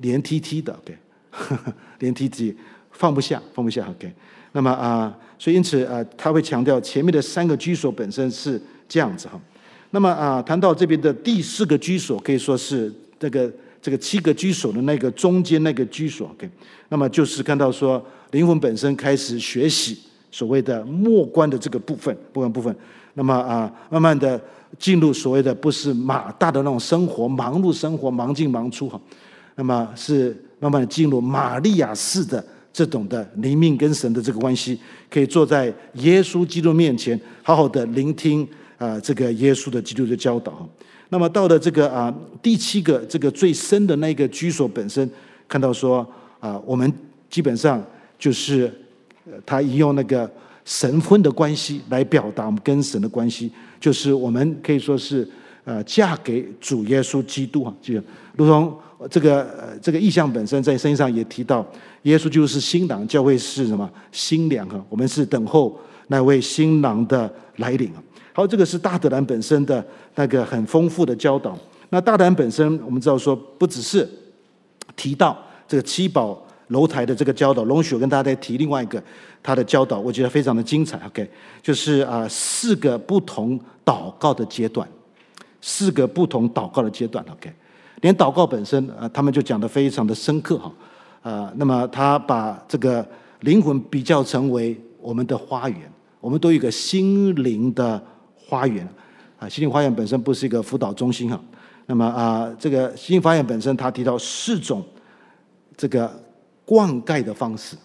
连 T T 的 ，OK， 连 T T 放不下，放不下 ，OK。那么啊，所以因此啊，他会强调前面的三个居所本身是这样子哈。那么啊，谈到这边的第四个居所，可以说是这个这个七个居所的那个中间那个居所 ，OK。那么就是看到说。 灵魂本身开始学习所谓的末观的这个部分，末观部分，那么啊，慢慢的进入所谓的不是马大的那种生活，忙碌生活，忙进忙出哈，那么是慢慢的进入玛利亚式的这种的灵命跟神的这个关系，可以坐在耶稣基督面前，好好的聆听啊、呃、这个耶稣的基督的教导。那么到了这个啊、呃、第七个这个最深的那个居所本身，看到说啊、呃，我们基本上。 就是他引用那个神婚的关系来表达我们跟神的关系，就是我们可以说是呃嫁给主耶稣基督啊，就如同这个、呃、这个意象本身在圣经上也提到，耶稣就是新郎，教会是什么新娘啊？我们是等候那位新郎的来临啊。好，这个是大德兰本身的那个很丰富的教导。那大德兰本身我们知道说，不只是提到这个七宝。 楼台的这个教导，容许我跟大家再提另外一个他的教导，我觉得非常的精彩。OK， 就是啊、呃、四个不同祷告的阶段，四个不同祷告的阶段。OK， 连祷告本身啊、呃，他们就讲得非常的深刻哈。啊、呃，那么他把这个灵魂比较成为我们的花园，我们都有一个心灵的花园。啊，西泠花园本身不是一个辅导中心哈。那么啊，这个西泠花园本身，他提到四种这个灌溉的方式。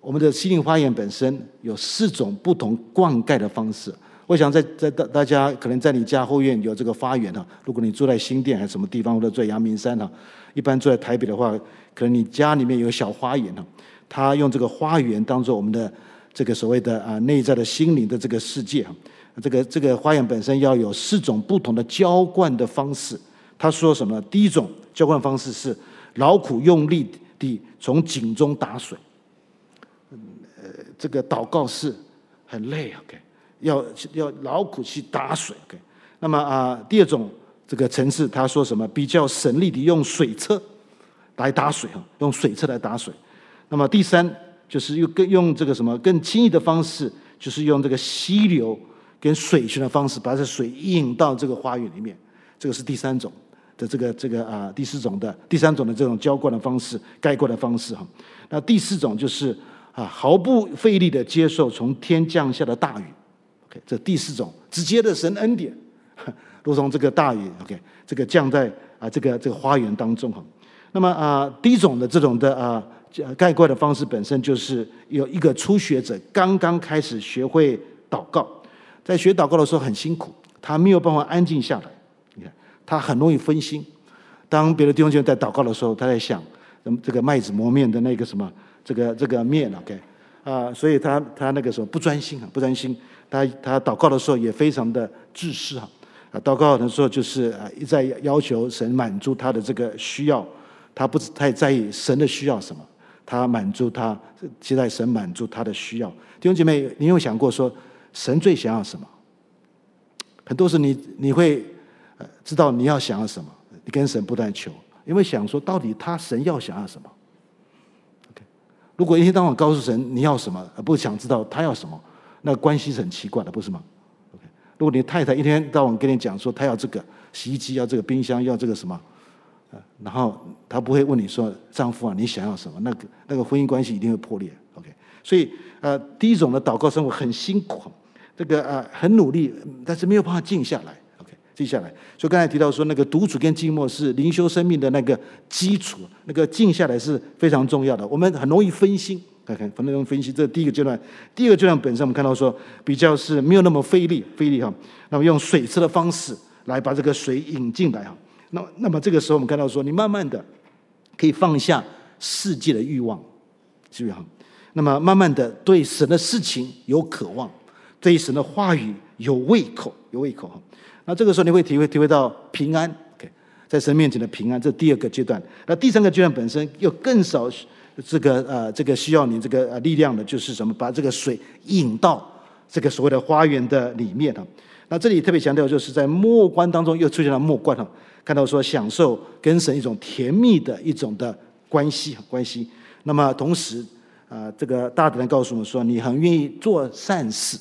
我们的西泠花园本身有四种不同灌溉的方式。我想在在大大家可能在你家后院有这个花园啊，如果你住在新店还是什么地方，或者住在阳明山啊，一般住在台北的话，可能你家里面有小花园啊，他用这个花园当做我们的这个所谓的啊内在的心灵的这个世界啊。这个这个花园本身要有四种不同的浇灌的方式。他说什么呢？第一种浇灌方式是劳苦用力地从井中打水。呃，这个祷告是很累 ，OK， 要要劳苦去打水 ，OK。那么啊、呃，第二种这个层次，他说什么？比较省力地用水车来打水啊，用水车来打水。那么第三就是用更用这个什么更轻易的方式，就是用这个溪流。跟水循的方式，把这水引到这个花园里面，这个是第三种的这个这个啊、呃、第四种的第三种的这种浇灌的方式、盖灌的方式哈。那第四种就是啊毫不费力的接受从天降下的大雨 ，OK， 这第四种直接的神恩典，如同这个大雨 ，OK， 这个降在啊这个这个花园当中哈。那么啊、呃、第一种的这种的啊、呃、盖灌的方式本身就是有一个初学者刚刚开始学会祷告。在学祷告的时候很辛苦，他没有办法安静下来，你看他很容易分心。当别的弟兄姐妹在祷告的时候，他在想这个麦子磨面的那个什么，这个这个面 ，OK， 啊、呃，所以他他那个什么不专心啊，不专心。他他祷告的时候也非常的自私啊，啊，祷告的时候就是啊一再要求神满足他的这个需要，他不太在意神的需要什么，他满足他期待神满足他的需要。弟兄姐妹，你有想过说？神最想要什么？很多时你你会呃知道你要想要什么，你跟神不断求，因为想说到底他神要想要什么。Okay. 如果一天到晚告诉神你要什么，而不想知道他要什么，那关系是很奇怪的，不是吗？ okay. 如果你太太一天到晚跟你讲说他要这个洗衣机，要这个冰箱，要这个什么，呃、然后他不会问你说丈夫啊你想要什么，那个那个婚姻关系一定会破裂。Okay. 所以呃第一种的祷告生活很辛苦。这个啊、呃，很努力，但是没有办法静下来。OK， 静下来。所以刚才提到说，那个独处跟寂寞是灵修生命的那个基础，那个静下来是非常重要的。我们很容易分心，看看很容易分心。这是第一个阶段。第二个阶段本身，我们看到说，比较是没有那么费力，费力哈。那么用水车的方式来把这个水引进来哈。那么，那么这个时候我们看到说，你慢慢的可以放下世界的欲望，是不是哈？那么慢慢的对神的事情有渴望。对神的话语有胃口，有胃口。那这个时候你会体会体会到平安， okay. 在神面前的平安，这第二个阶段。那第三个阶段本身又更少这个呃这个需要你这个呃力量的，就是什么？把这个水引到这个所谓的花园的里面啊。那这里特别强调，就是在末观当中又出现了末观哈，看到说享受跟神一种甜蜜的一种的关系关系。那么同时啊、呃，这个大胆的告诉我们说，你很愿意做善事。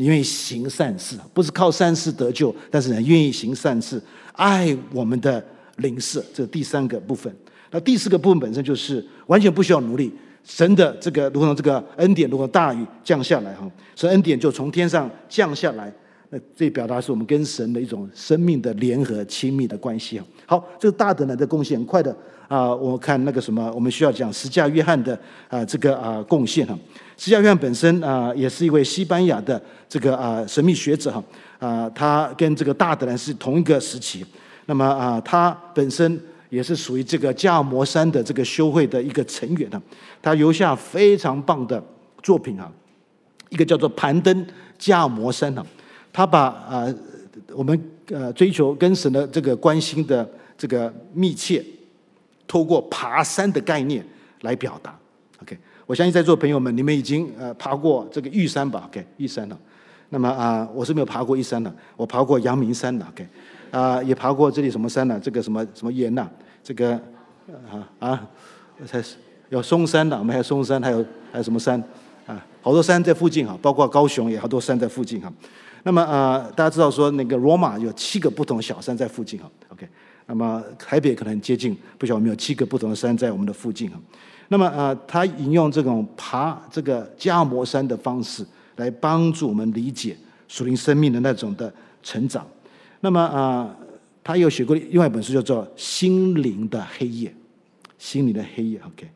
你愿意行善事，不是靠善事得救，但是你愿意行善事，爱我们的邻舍，这第三个部分。那第四个部分本身就是完全不需要努力，神的这个如同这个恩典，如同大雨降下来哈，神恩典就从天上降下来。那这表达是我们跟神的一种生命的联合、亲密的关系。好，这个大德呢的贡献很快的啊、呃，我看那个什么，我们需要讲十架约翰的啊、呃、这个啊、呃、贡献哈。十架约翰本身啊、呃、也是一位西班牙的这个啊、呃、神秘学者哈啊、呃，他跟这个大德呢是同一个时期。那么啊、呃，他本身也是属于这个加尔摩山的这个修会的一个成员哈。他留下非常棒的作品哈，一个叫做《攀登加尔摩山》哈。他把啊、呃，我们呃追求跟神的这个关心的这个密切，透过爬山的概念来表达。OK， 我相信在座的朋友们，你们已经呃爬过这个玉山吧 ？OK， 玉山了。那么啊、呃，我是没有爬过玉山的，我爬过阳明山的。OK， 啊、呃，也爬过这里什么山呢？这个什么什么岩呐、啊？这个啊啊，才有松山的，我们还有松山，还有还有什么山啊？好多山在附近哈，包括高雄也好多山在附近哈。那么呃，大家知道说那个罗马有七个不同的小山在附近哈 ，OK。那么台北可能很接近，不晓得我们有七个不同的山在我们的附近哈。那么呃，他引用这种爬这个加摩山的方式来帮助我们理解属灵生命的那种的成长。那么啊、呃，他又写过另外一本书，叫做《心灵的黑夜》，心灵的黑夜。OK，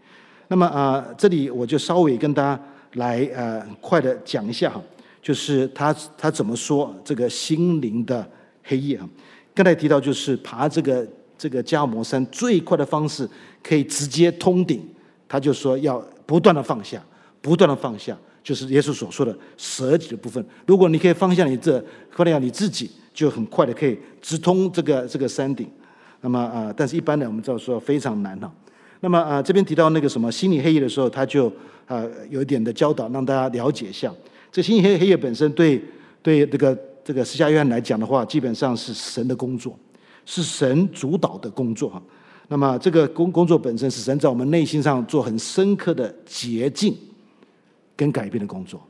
那么啊、呃，这里我就稍微跟大家来呃快的讲一下哈，就是他他怎么说这个心灵的黑夜哈。刚才提到就是爬这个这个加尔摩山最快的方式，可以直接通顶。他就说要不断的放下，不断的放下，就是耶稣所说的舍己的部分。如果你可以放下你这，放下你自己，就很快的可以直通这个这个山顶。那么啊、呃，但是一般的我们知道说非常难哈、啊。那么啊、呃，这边提到那个什么心理黑夜的时候，他就啊、呃、有一点的教导，让大家了解一下。这心理黑黑夜本身对对这个。这个施加约翰来讲的话，基本上是神的工作，是神主导的工作哈。那么这个工工作本身是神在我们内心上做很深刻的洁净跟改变的工作。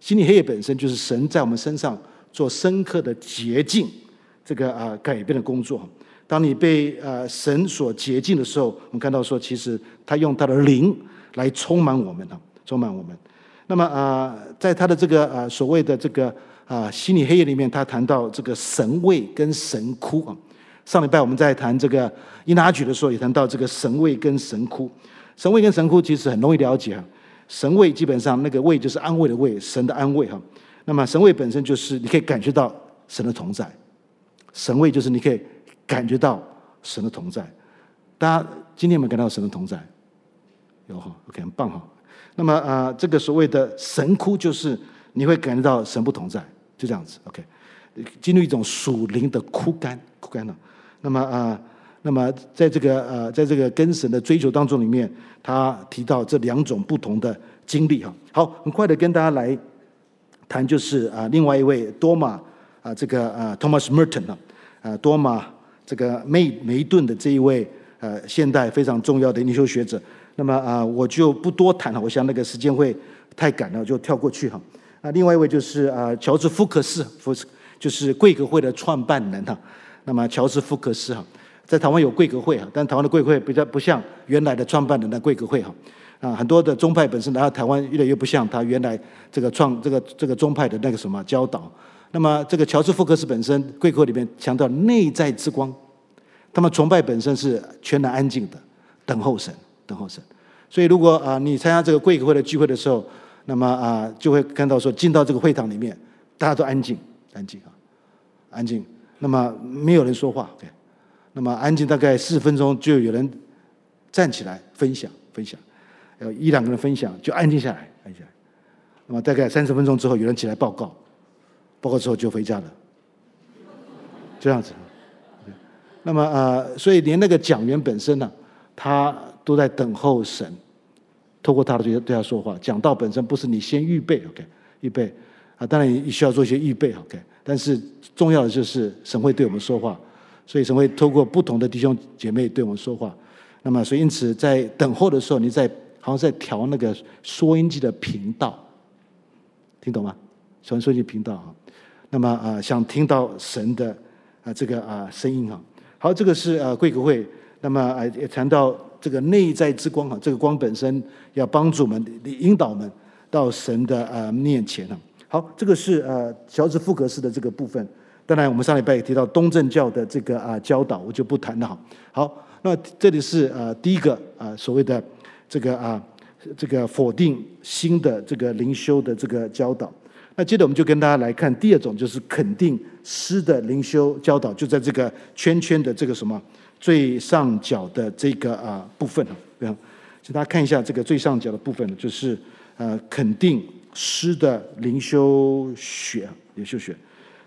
心理黑夜本身就是神在我们身上做深刻的洁净，这个啊、呃、改变的工作。当你被呃神所洁净的时候，我们看到说，其实他用他的灵来充满我们啊，充满我们。那么啊、呃，在他的这个啊、呃、所谓的这个。啊，心理黑夜里面，他谈到这个神位跟神窟啊。上礼拜我们在谈这个伊拿举的时候，也谈到这个神位跟神窟。神位跟神窟其实很容易了解啊。神位基本上那个位就是安慰的位，神的安慰哈、啊。那么神位本身就是你可以感觉到神的同在，神位就是你可以感觉到神的同在。大家今天有没有感到神的同在？有哈 ，OK， 很棒哈。那么啊、呃，这个所谓的神窟就是你会感觉到神不同在。就这样子 ，OK， 进入一种属灵的枯干，枯干了。那么啊、呃，那么在这个呃，在这个跟神的追求当中里面，他提到这两种不同的经历哈。好，很快的跟大家来谈，就是啊、呃，另外一位多马啊、呃，这个啊、呃、，Thomas Merton 啊、呃，多马这个梅梅顿的这一位呃，现代非常重要的灵修学者。那么啊、呃，我就不多谈了，我想那个时间会太赶了，就跳过去哈。啊，另外一位就是啊，乔治·福克斯，福斯就是贵格会的创办人哈、啊。那么，乔治·福克斯哈、啊，在台湾有贵格会哈、啊，但台湾的贵格会比较不像原来的创办人的贵格会哈。啊，很多的宗派本身来到台湾，越来越不像他原来这个创这个这个宗派的那个什么教导。那么，这个乔治·福克斯本身，贵格会里面强调内在之光，他们崇拜本身是全然安静的，等候神，等候神。所以，如果啊，你参加这个贵格会的聚会的时候，那么啊，就会看到说，进到这个会堂里面，大家都安静，安静啊，安静。那么没有人说话，对。那么安静大概四十分钟，就有人站起来分享，分享，有一两个人分享，就安静下来，安静下来。那么大概三十分钟之后，有人起来报告，报告之后就回家了，就这样子。那么啊，所以连那个讲员本身呢、啊，他都在等候神。透过他的对对他说话，讲道本身不是你先预备 ，OK， 预备啊，当然也需要做一些预备 ，OK， 但是重要的就是神会对我们说话，所以神会透过不同的弟兄姐妹对我们说话。那么，所以因此在等候的时候，你在好像在调那个收音机的频道，听懂吗？调收音机频道啊。那么啊、呃，想听到神的啊、呃、这个啊、呃、声音啊。好，这个是啊贵格会，那么啊、呃、也谈到。这个内在之光哈，这个光本身要帮助我们、引导我们到神的呃面前啊。好，这个是呃乔治·福克斯的这个部分。当然，我们上礼拜也提到东正教的这个啊、呃、教导，我就不谈了哈。好，那这里是呃第一个啊、呃、所谓的这个啊、呃、这个否定新的这个灵修的这个教导。那接着我们就跟大家来看第二种，就是肯定诗的灵修教导，就在这个圈圈的这个什么。最上角的这个啊部分啊，请大家看一下这个最上角的部分，就是呃肯定诗的灵修学，灵修学。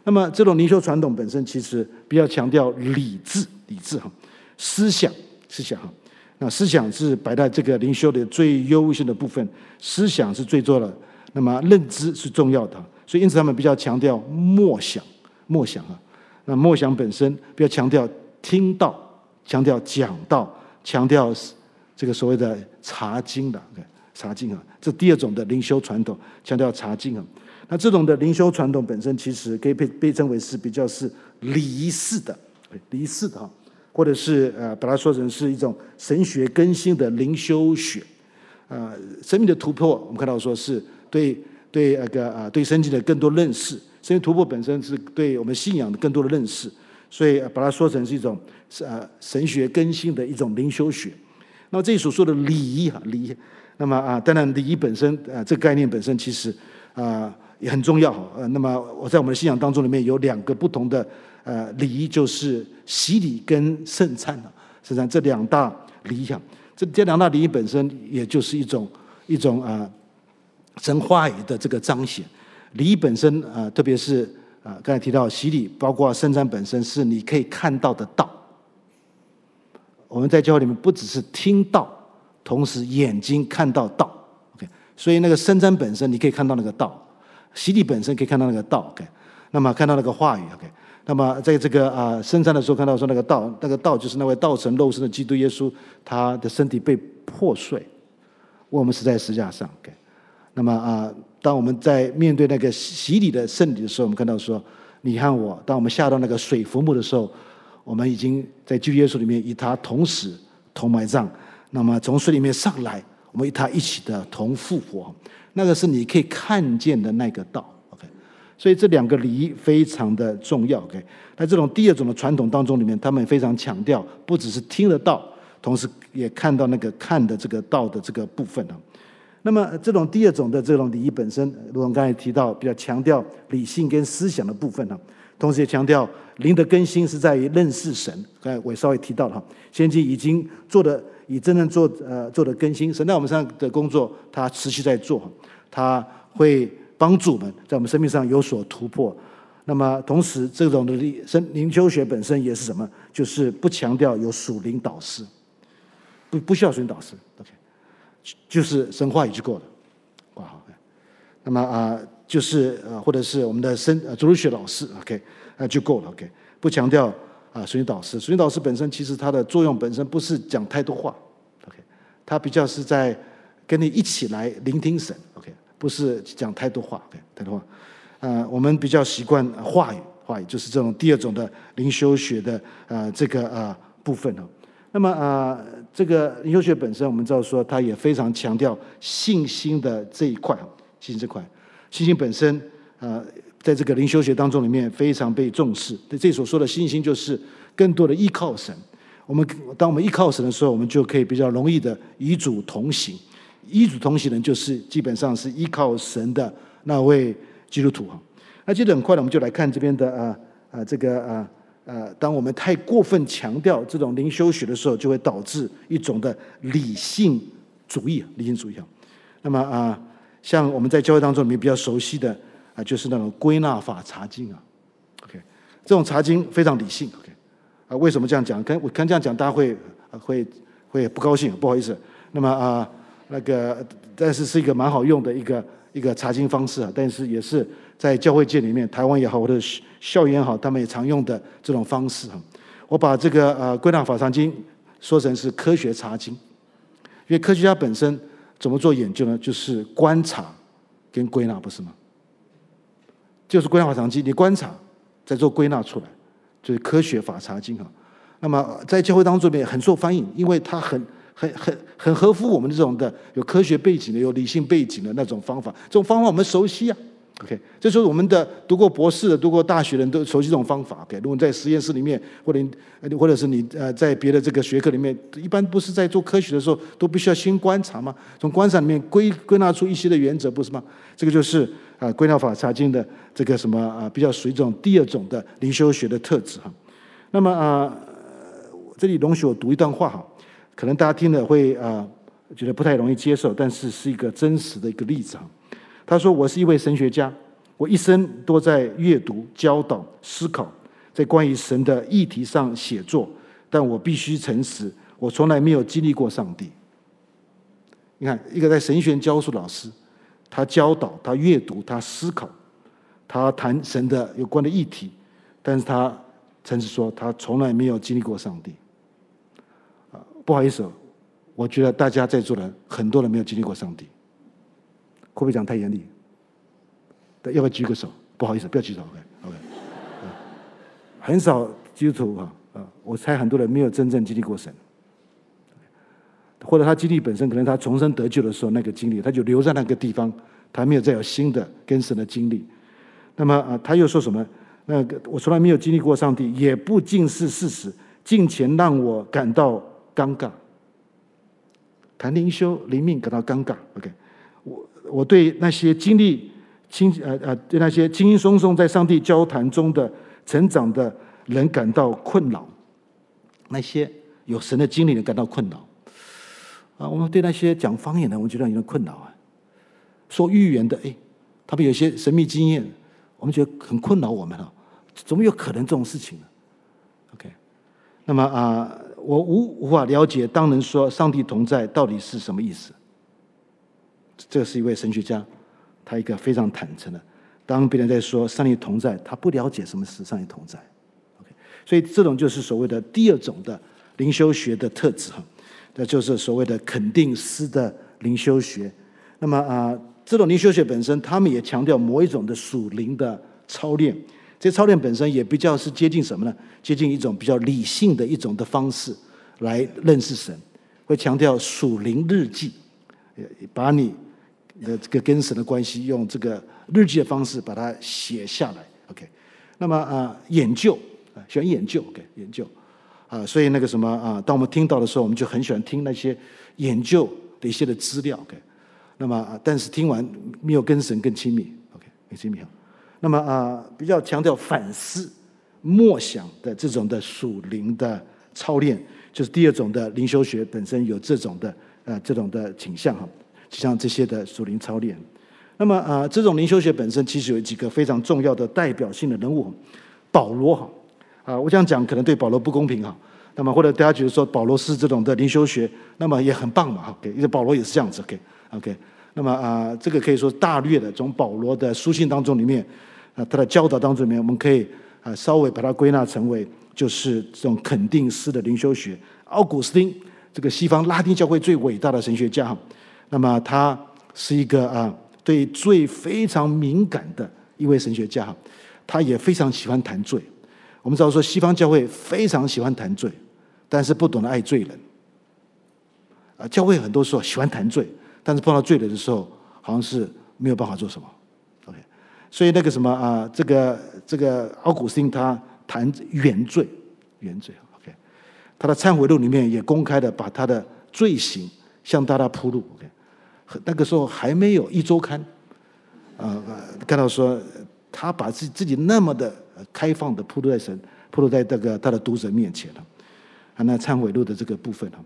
那么这种灵修传统本身其实比较强调理智，理智哈，思想，思想哈。那思想是摆在这个灵修的最优先的部分，思想是最重要的，那么认知是重要的，所以因此他们比较强调默想，默想啊。那默想本身比较强调听到。强调讲道，强调这个所谓的查经的查经啊，这第二种的灵修传统强调查经啊。那这种的灵修传统本身其实可以被被称为是比较是礼仪式的，礼仪式的哈，或者是呃把它说成是一种神学更新的灵修学，呃，生命的突破，我们看到说是对对那个啊对圣经的更多认识，因为图谱本身是对我们信仰的更多的认识，所以把它说成是一种呃神学更新的一种灵修学。那么这里所说的礼仪啊，礼，那么啊，当然礼仪本身啊，这个概念本身其实啊也很重要。呃，那么我在我们的信仰当中里面有两个不同的呃礼仪，就是洗礼跟圣餐啊，圣餐这两大礼仪啊，这这两大礼仪本身也就是一种一种啊、呃、神话语的这个彰显。礼仪本身啊、呃，特别是啊、呃、刚才提到洗礼，包括圣餐本身是你可以看到的道。我们在教会里面不只是听到，同时眼睛看到道。OK， 所以那个圣餐本身你可以看到那个道，洗礼本身可以看到那个道。OK， 那么看到那个话语。OK， 那么在这个啊、呃、圣餐的时候看到说那个道，那个道就是那位道成肉身的基督耶稣，他的身体被破碎，为我们死在十字架上。OK， 那么啊、呃，当我们在面对那个洗礼的圣礼的时候，我们看到说，你和我，当我们下到那个水浮木的时候。我们已经在基督耶稣里面与他同死同埋葬，那么从水里面上来，我们与他一起的同复活，那个是你可以看见的那个道。OK， 所以这两个礼仪非常的重要。OK， 那这种第二种的传统当中里面，他们非常强调不只是听得到，同时也看到那个看的这个道的这个部分啊。那么这种第二种的这种礼仪本身，如同刚才提到，比较强调理性跟思想的部分啊。同时也强调灵的更新是在于认识神，刚才我也稍微提到了哈，先知已经做的，已真正做呃做的更新，神在我们身上的工作，他持续在做，他会帮助我们在我们生命上有所突破。那么同时，这种的灵修学本身也是什么？就是不强调有属灵导师，不不需要属灵导师 ，OK， 就是神话语就够了，哇好。那么啊。呃就是呃，或者是我们的生呃主日学老师 ，OK， 那就够了 ，OK， 不强调啊，属灵导师，属灵导师本身其实它的作用本身不是讲太多话 ，OK， 它比较是在跟你一起来聆听神 ，OK， 不是讲太多话 ，OK， 太多话，呃，我们比较习惯话语，话语就是这种第二种的灵修学的呃这个呃部分哦。那么啊、呃，这个灵修学本身我们知道说它也非常强调信心的这一块，信心这块。信心本身，呃，在这个灵修学当中里面非常被重视。对这所说的信心，就是更多的依靠神。我们当我们依靠神的时候，我们就可以比较容易的与主同行。与主同行的人，就是基本上是依靠神的那位基督徒。那接着很快的，我们就来看这边的啊啊这个啊啊，当我们太过分强调这种灵修学的时候，就会导致一种的理性主义，理性主义啊。那么啊。像我们在教会当中里面比较熟悉的啊，就是那种归纳法查经啊 ，OK， 这种查经非常理性 ，OK， 啊，为什么这样讲？跟我看这样讲，大家会会会不高兴，不好意思。那么啊，那个但是是一个蛮好用的一个一个查经方式啊，但是也是在教会界里面，台湾也好或者校园也好，他们也常用的这种方式啊。我把这个呃归纳法查经说成是科学查经，因为科学家本身。怎么做研究呢？就是观察跟归纳，不是吗？就是归纳法查经，你观察，再做归纳出来，就是科学法查经啊。那么在教会当中面很受欢迎，因为它很、很、很、很合乎我们这种的有科学背景的、有理性背景的那种方法。这种方法我们熟悉啊。OK， 这就是我们的读过博士的、读过大学的人都熟悉这种方法。OK， 如果你在实验室里面，或者你或者是你呃在别的这个学科里面，一般不是在做科学的时候，都必须要先观察吗？从观察里面归归纳出一些的原则，不是吗？这个就是啊、呃、归纳法查经的这个什么啊、呃、比较属于这种第二种的灵修学的特质哈。那么啊、呃，这里容许我读一段话哈，可能大家听了会啊、呃、觉得不太容易接受，但是是一个真实的一个例子哈。他说：“我是一位神学家，我一生都在阅读、教导、思考，在关于神的议题上写作。但我必须诚实，我从来没有经历过上帝。你看，一个在神学教书老师，他教导、他阅读、他思考，他谈神的有关的议题，但是他诚实说，他从来没有经历过上帝。啊，不好意思，我觉得大家在座的很多人没有经历过上帝。”会不会讲太严厉？要不要举个手？不好意思，不要举手。OK，OK、okay, okay, 嗯。很少基督徒啊，啊，我猜很多人没有真正经历过神，或者他经历本身，可能他重生得救的时候那个经历，他就留在那个地方，他没有再有新的跟神的经历。那么啊，他又说什么？那个我从来没有经历过上帝，也不尽是事实，近前让我感到尴尬。谈灵修灵命感到尴尬。OK， 我我对那些经历轻呃呃对那些轻轻松松在上帝交谈中的成长的人感到困扰，那些有神的经历人感到困扰。啊，我们对那些讲方言的，我们觉得有点困扰啊。说预言的，哎，他们有些神秘经验，我们觉得很困扰我们啊。怎么有可能这种事情呢 ？OK， 那么啊、呃，我无无法了解当人说上帝同在到底是什么意思。这是一位神学家，他一个非常坦诚的，当别人在说上帝同在，他不了解什么是上帝同在。OK， 所以这种就是所谓的第二种的灵修学的特质哈。那就是所谓的肯定师的灵修学，那么啊，这种灵修学本身，他们也强调某一种的属灵的操练，这操练本身也比较是接近什么呢？接近一种比较理性的一种的方式来认识神，会强调属灵日记，把你的这个跟神的关系用这个日记的方式把它写下来 ，OK， 那么啊，研究啊，喜欢研究 ，OK， 研究。啊，所以那个什么啊，当我们听到的时候，我们就很喜欢听那些研究的一些的资料。OK， 那么、啊、但是听完没有跟神更亲密。OK， 更亲密啊。那么啊，比较强调反思、默想的这种的属灵的操练，就是第二种的灵修学本身有这种的呃这种的倾向哈，就像这些的属灵操练。那么啊，这种灵修学本身其实有几个非常重要的代表性的人物，保罗哈。啊，我这样讲可能对保罗不公平哈。那么或者大家觉得说保罗是这种的灵修学，那么也很棒嘛哈。因为保罗也是这样子 ，OK OK。那么啊、呃，这个可以说大略的从保罗的书信当中里面，啊、呃、他的教导当中里面，我们可以啊、呃、稍微把它归纳成为就是这种肯定式的灵修学。奥古斯丁这个西方拉丁教会最伟大的神学家哈，那么他是一个啊、呃、对罪非常敏感的一位神学家哈，他也非常喜欢谈罪。我们知道说西方教会非常喜欢谈罪，但是不懂得爱罪人。啊，教会很多时候喜欢谈罪，但是碰到罪人的时候，好像是没有办法做什么。OK， 所以那个什么啊，这个这个奥古斯丁他谈原罪，原罪。OK， 他的忏悔录里面也公开的把他的罪行向大家铺路。OK， 那个时候还没有一周刊，啊、呃，看到说他把自己自己那么的。开放的铺路在神，铺路在这个他的读者面前了。啊，那忏悔录的这个部分啊，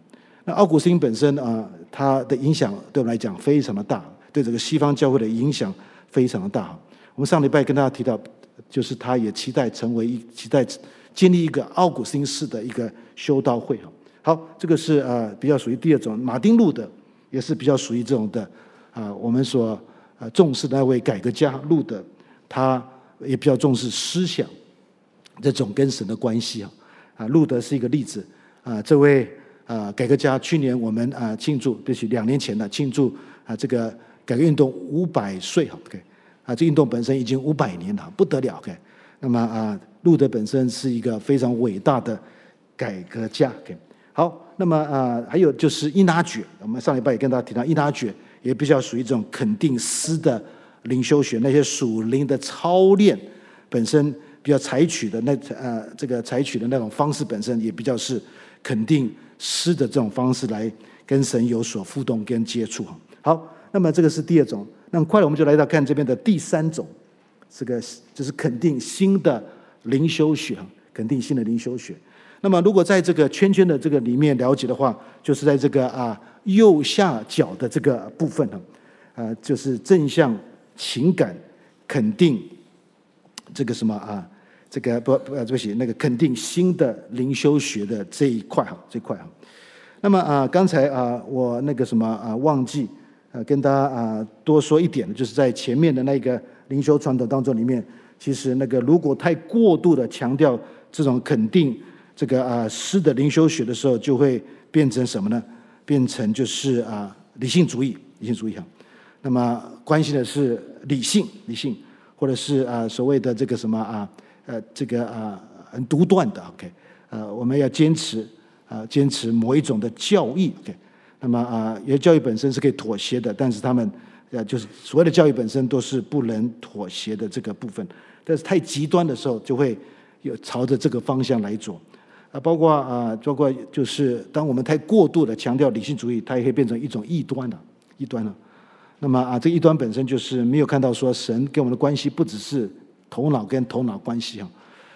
那奥古斯丁本身啊，他的影响对我们来讲非常的大，对这个西方教会的影响非常的大。我们上礼拜跟大家提到，就是他也期待成为一期待建立一个奥古斯丁式的一个修道会哈。好，这个是啊比较属于第二种，马丁路德也是比较属于这种的啊，我们所呃重视的那位改革家路德，他。也比较重视思想这种跟神的关系啊，啊，路德是一个例子啊。这位啊改革家，去年我们啊庆祝，对不起，两年前呢庆祝啊这个改革运动五百岁哈 ，OK， 啊这运动本身已经五百年了，不得了 ，OK。那么啊，路德本身是一个非常伟大的改革家 ，OK。好，那么啊还有就是依纳爵，我们上礼拜也跟大家提到，依纳爵也比较属于这种肯定师的。灵修学那些属灵的操练本身比较采取的那呃这个采取的那种方式本身也比较是肯定师的这种方式来跟神有所互动跟接触哈。好，那么这个是第二种，那么快了我们就来到看这边的第三种，这个就是肯定新的灵修学，肯定新的灵修学。那么如果在这个圈圈的这个里面了解的话，就是在这个啊右下角的这个部分哈，啊就是正向。情感肯定这个什么啊？这个不不，对不起，那个肯定新的灵修学的这一块哈，这一块哈。那么啊，刚才啊，我那个什么啊，忘记呃、啊、跟大家啊多说一点，就是在前面的那个灵修传统当中里面，其实那个如果太过度的强调这种肯定这个啊师的灵修学的时候，就会变成什么呢？变成就是啊理性主义，理性主义哈。那么关心的是理性，理性，或者是啊、呃、所谓的这个什么啊呃这个啊很独断的 ，OK， 呃我们要坚持啊、呃、坚持某一种的教义 ，OK， 那么啊、呃、也教义本身是可以妥协的，但是他们呃，就是所谓的教育本身都是不能妥协的这个部分，但是太极端的时候就会有朝着这个方向来走。啊，包括啊，包括就是当我们太过度的强调理性主义，它也可以变成一种异端了，异端了。那么啊，这个异端本身就是没有看到说神跟我们的关系不只是头脑跟头脑关系啊，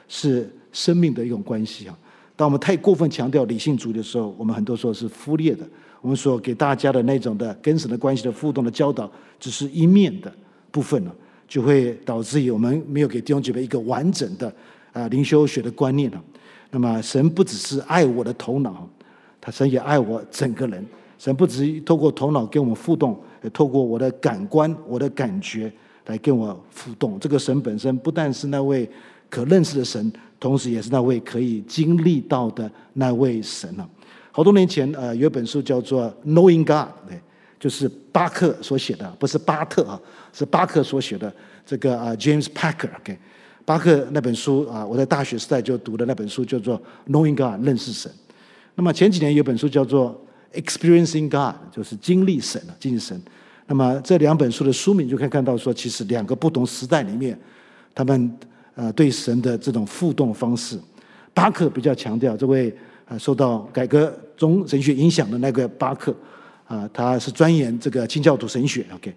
是生命的一种关系啊。当我们太过分强调理性主义的时候，我们很多时候是忽略的。我们所给大家的那种的跟神的关系的互动的教导，只是一面的部分了，就会导致于我们没有给弟兄姐妹一个完整的啊灵修学的观念了。那么神不只是爱我的头脑，他神也爱我整个人。神不只透过头脑跟我们互动，也透过我的感官、我的感觉来跟我互动。这个神本身不但是那位可认识的神，同时也是那位可以经历到的那位神了。好多年前，呃，有一本书叫做《Knowing God》，对，就是巴克所写的，不是巴特啊，是巴克所写的。这个啊 ，James Packer，OK，巴克那本书啊，我在大学时代就读的那本书叫做《Knowing God》，认识神。那么前几年有本书叫做《Experiencing God》，就是经历神啊，经历神。那么这两本书的书名就可以看到说，其实两个不同时代里面，他们呃对神的这种互动方式，巴克比较强调这位。啊，受到改革中神学影响的那个巴克，啊，他是钻研这个清教徒神学 ，OK，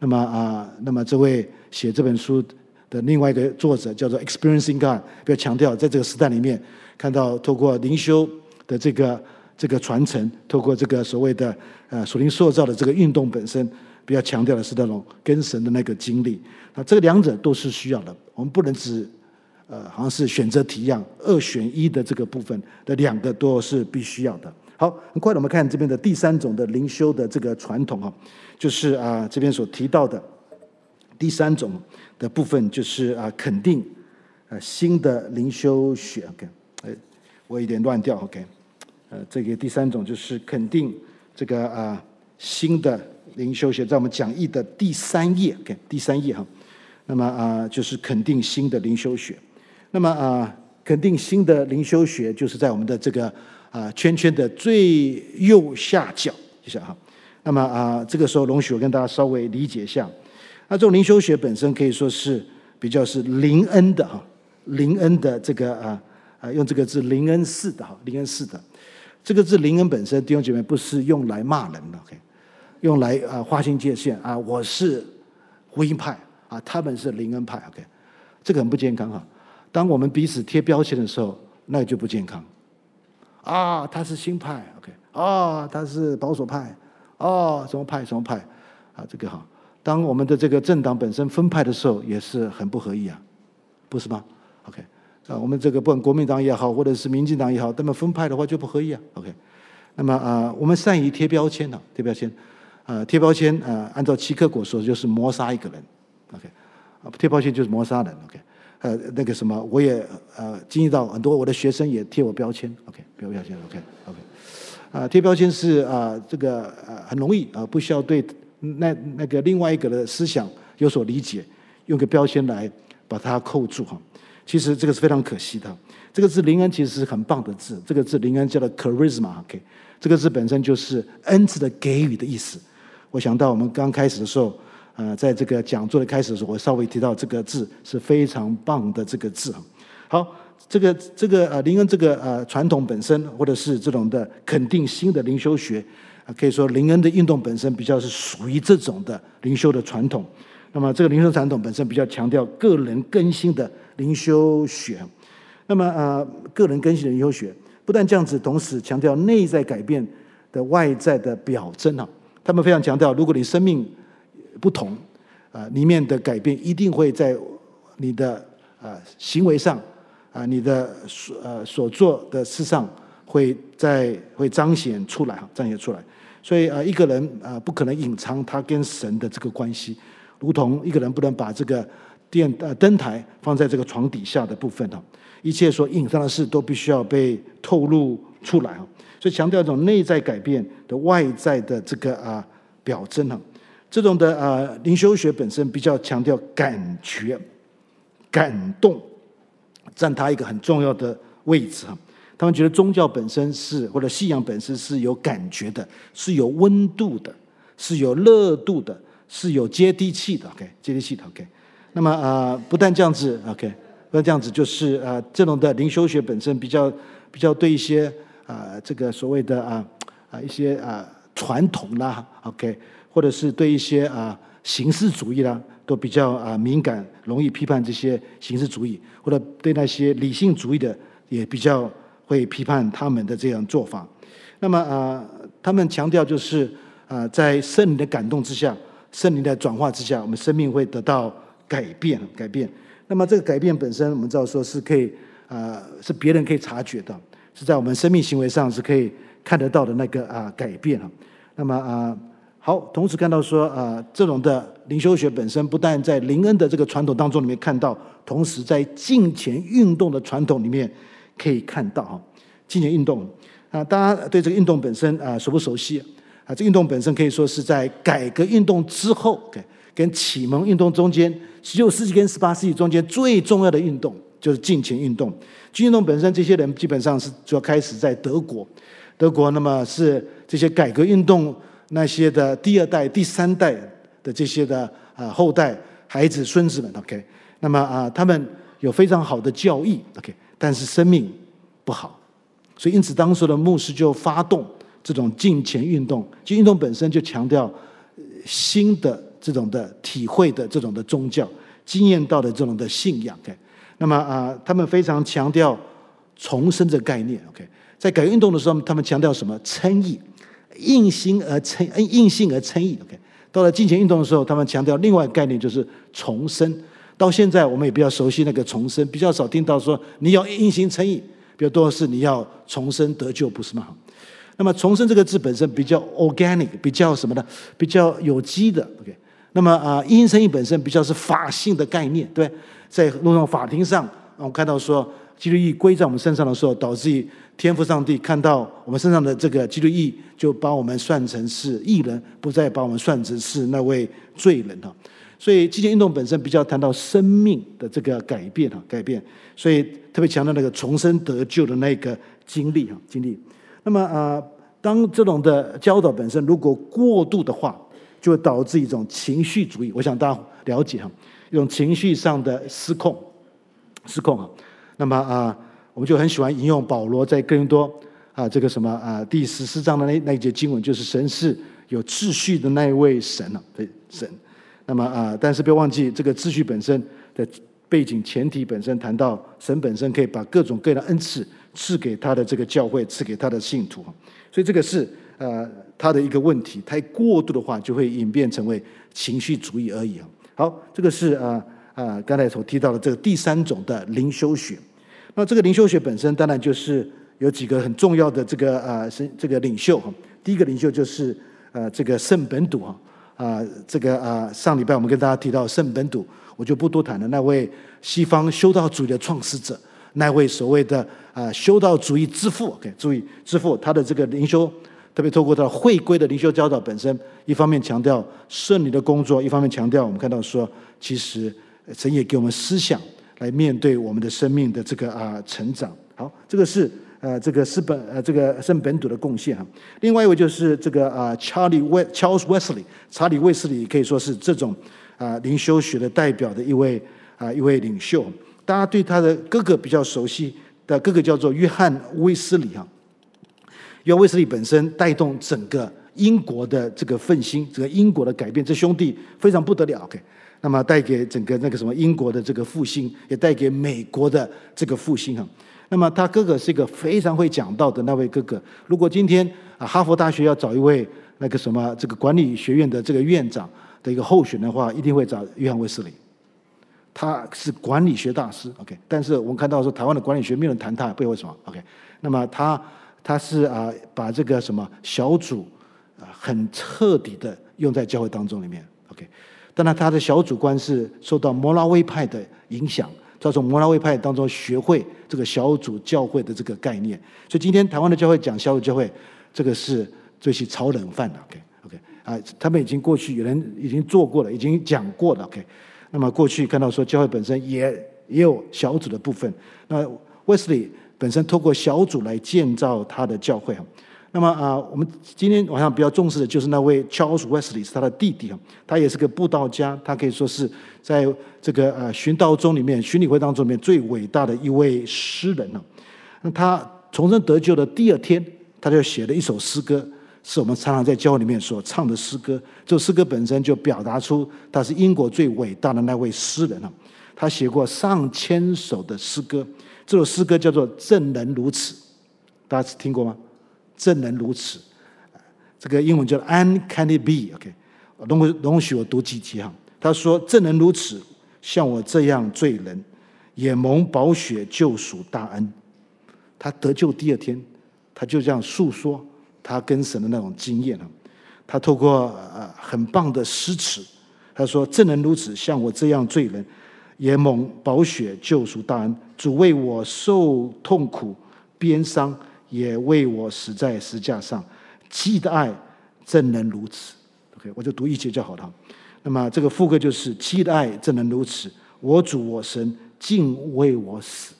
那么啊，那么这位写这本书的另外一个作者叫做 Experiencing God， 比较强调在这个时代里面，看到透过灵修的这个这个传承，透过这个所谓的呃属灵塑造的这个运动本身，比较强调的是那种跟神的那个经历。那这两者都是需要的，我们不能只。呃，好像是选择题一样，二选一的这个部分的两个都是必须要的。好，很快我们看这边的第三种的灵修的这个传统啊，就是啊这边所提到的第三种的部分，就是啊肯定啊新的灵修学。OK， 呃，我有点乱掉。OK， 呃，这个第三种就是肯定这个啊新的灵修学，在我们讲义的第三页。OK， 第三页哈，那么啊就是肯定新的灵修学。那么啊，肯定新的灵修学就是在我们的这个啊圈圈的最右下角一下哈。那么啊，这个时候容许我跟大家稍微理解一下。那这种灵修学本身可以说是比较是灵恩的哈，灵恩的这个啊啊用这个字灵恩式的哈，灵恩式的这个字灵恩本身弟兄姐妹不是用来骂人的 ，OK， 用来啊划清界限啊，我是福音派啊，他们是灵恩派 ，OK， 这个很不健康哈。当我们彼此贴标签的时候，那就不健康。啊，他是新派 ，OK， 啊，他是保守派，哦、啊，什么派什么派，啊，这个哈。当我们的这个政党本身分派的时候，也是很不合意啊，不是吗 ？OK， 啊，我们这个不管国民党也好，或者是民进党也好，他们分派的话就不合意啊 ，OK。那么啊、呃，我们善于贴标签啊，贴标签，啊、呃，贴标签啊、呃，按照齐克果说就是谋杀一个人 ，OK， 啊，贴标签就是谋杀人 ，OK。呃，那个什么，我也呃经历到很多我的学生也贴我标签 ，OK， 贴标签 ，OK，OK，、okay, okay. 啊，贴标签是啊、呃、这个呃很容易啊、呃，不需要对那那个另外一个的思想有所理解，用个标签来把它扣住哈。其实这个是非常可惜的。这个字灵恩其实是很棒的字，这个字灵恩叫做 charisma，OK，、okay? 这个字本身就是恩赐的给予的意思。我想到我们刚开始的时候。呃，在这个讲座的开始的时候，我稍微提到这个字是非常棒的这个字。好，这个这个呃灵恩这个呃传统本身，或者是这种的肯定新的灵修学，呃、可以说灵恩的运动本身比较是属于这种的灵修的传统。那么这个灵修传统本身比较强调个人更新的灵修学。那么呃个人更新的灵修学不但这样子，同时强调内在改变的外在的表征啊。他们非常强调，如果你生命不同，啊，里面的改变一定会在你的啊行为上，啊，你的所呃所做的事上会在会彰显出来哈，彰显出来。所以啊，一个人啊不可能隐藏他跟神的这个关系，如同一个人不能把这个电呃灯台放在这个床底下的部分哈，一切所隐藏的事都必须要被透露出来哈。所以强调一种内在改变的外在的这个啊表征哈。这种的呃灵修学本身比较强调感觉、感动，占它一个很重要的位置哈。他们觉得宗教本身是或者信仰本身是有感觉的，是有温度的，是有热度的，是有接地气的 ，OK， 接地气的 ，OK。那么呃，不但这样子 ，OK， 不但这样子，就是呃，这种的灵修学本身比较比较对一些呃这个所谓的啊啊、呃、一些啊、呃、传统啦 ，OK， 或者是对一些啊、呃、形式主义啦，都比较啊、呃、敏感，容易批判这些形式主义，或者对那些理性主义的也比较会批判他们的这样做法。那么啊、呃，他们强调就是啊、呃，在圣灵的感动之下。圣灵的转化之下，我们生命会得到改变，改变。那么这个改变本身，我们知道说是可以，呃，是别人可以察觉的，是在我们生命行为上是可以看得到的那个啊、呃、改变啊。那么啊、呃，好，同时看到说啊、呃，这种的灵修学本身不但在灵恩的这个传统当中里面看到，同时在敬虔运动的传统里面可以看到哈。敬虔运动啊、呃，大家对这个运动本身啊、呃、熟不熟悉？啊，这运动本身可以说是在改革运动之后，跟启蒙运动中间，十九世纪跟十八世纪中间最重要的运动就是敬虔运动。敬虔运动本身，这些人基本上是主要开始在德国，德国那么是这些改革运动那些的第二代、第三代的这些的啊后代、孩子、孙子们 ，OK， 那么啊他们有非常好的教义 ，OK， 但是生命不好，所以因此当时的牧师就发动。这种敬虔运动，其实运动本身就强调新的这种的体会的这种的宗教经验到的这种的信仰。Okay? 那么啊、呃，他们非常强调重生的概念。Okay? 在改革运动的时候，他们强调什么？称义，应性而称，应性而称义。Okay? 到了敬虔运动的时候，他们强调另外一个概念就是重生。到现在我们也比较熟悉那个重生，比较少听到说你要应性称义，比较多的是你要重生得救，不是吗？那么重生这个字本身比较 organic， 比较什么呢？比较有机的 ，OK。那么啊，因生意本身比较是法性的概念，对，在那种法庭上，我们看到说基督义归在我们身上的时候，导致于天父上帝看到我们身上的这个基督义，就把我们算成是义人，不再把我们算成是那位罪人哈。所以敬虔运动本身比较谈到生命的这个改变哈，改变，所以特别强调那个重生得救的那个经历哈，经历。那么啊、呃，当这种的教导本身如果过度的话，就会导致一种情绪主义。我想大家了解哈，一种情绪上的失控，失控哈。那么啊、呃，我们就很喜欢引用保罗在哥林多啊、呃、这个什么啊、呃、第十四章的那那一节经文，就是神是有秩序的那一位神啊，对神。那么啊、呃，但是不要忘记这个秩序本身的背景前提本身谈到神本身可以把各种各样的恩赐。赐给他的这个教会，赐给他的信徒，所以这个是呃他的一个问题。太过度的话，就会演变成为情绪主义而已啊。好，这个是啊啊、呃呃、刚才所提到的这个第三种的灵修学。那这个灵修学本身，当然就是有几个很重要的这个啊是、呃、这个领袖哈。第一个领袖就是呃这个圣本笃哈啊、呃、这个啊、呃、上礼拜我们跟大家提到圣本笃，我就不多谈了。那位西方修道主义的创始者。那位所谓的啊修道主义之父 ，OK， 注意之父，他的这个灵修，特别透过他会归的灵修教导本身，一方面强调圣灵的工作，一方面强调我们看到说，其实神也给我们思想来面对我们的生命的这个啊、呃、成长。好，这个是呃这个是本呃这个圣本笃的贡献哈。另外一位就是这个啊、呃、Charles Wesley， 查理卫斯理可以说是这种啊、呃、灵修学的代表的一位啊、呃、一位领袖。大家对他的哥哥比较熟悉的哥哥叫做约翰威斯理哈，约翰威斯理本身带动整个英国的这个奋兴，整个英国的改变，这兄弟非常不得了 ，OK， 那么带给整个那个什么英国的这个复兴，也带给美国的这个复兴哈。那么他哥哥是一个非常会讲道的那位哥哥。如果今天啊哈佛大学要找一位那个什么这个管理学院的这个院长的一个候选的话，一定会找约翰威斯理。他是管理学大师 ，OK， 但是我们看到说台湾的管理学没有人谈他，不知道为什么 ，OK。那么他他是啊、呃，把这个什么小组啊、呃，很彻底的用在教会当中里面 ，OK。当然他的小组观是受到摩拉威派的影响，他从摩拉威派当中学会这个小组教会的这个概念。所以今天台湾的教会讲小组教会，这个是最是炒冷饭的 ，OK，OK、OK, OK, 啊，他们已经过去有人已经做过了，已经讲过了 ，OK。那么过去看到说教会本身也也有小组的部分，那 Wesley 本身透过小组来建造他的教会。那么啊，我们今天晚上比较重视的就是那位 Charles Wesley， 是他的弟弟啊，他也是个布道家，他可以说是在这个呃寻道中里面、巡理会当中里面最伟大的一位诗人啊。那他重生得救的第二天，他就写了一首诗歌，是我们常常在教会里面所唱的诗歌。这首诗歌本身就表达出他是英国最伟大的那位诗人啊。他写过上千首的诗歌，这首诗歌叫做《证人如此》，大家听过吗？证人如此，这个英文叫 Uncanny Be，OK， 容容许我读几节哈。他说：“证人如此，像我这样罪人，也蒙宝血救赎大恩。”他得救第二天，他就这样诉说他跟神的那种经验啊。他透过呃很棒的诗词，他说：“证人如此，像我这样罪人，也蒙宝血救赎大恩，主为我受痛苦鞭伤。”也为我死在石架上，既的爱真能如此。OK， 我就读一节就好了。那么这个副歌就是：既的爱真能如此，我主我神竟为我死。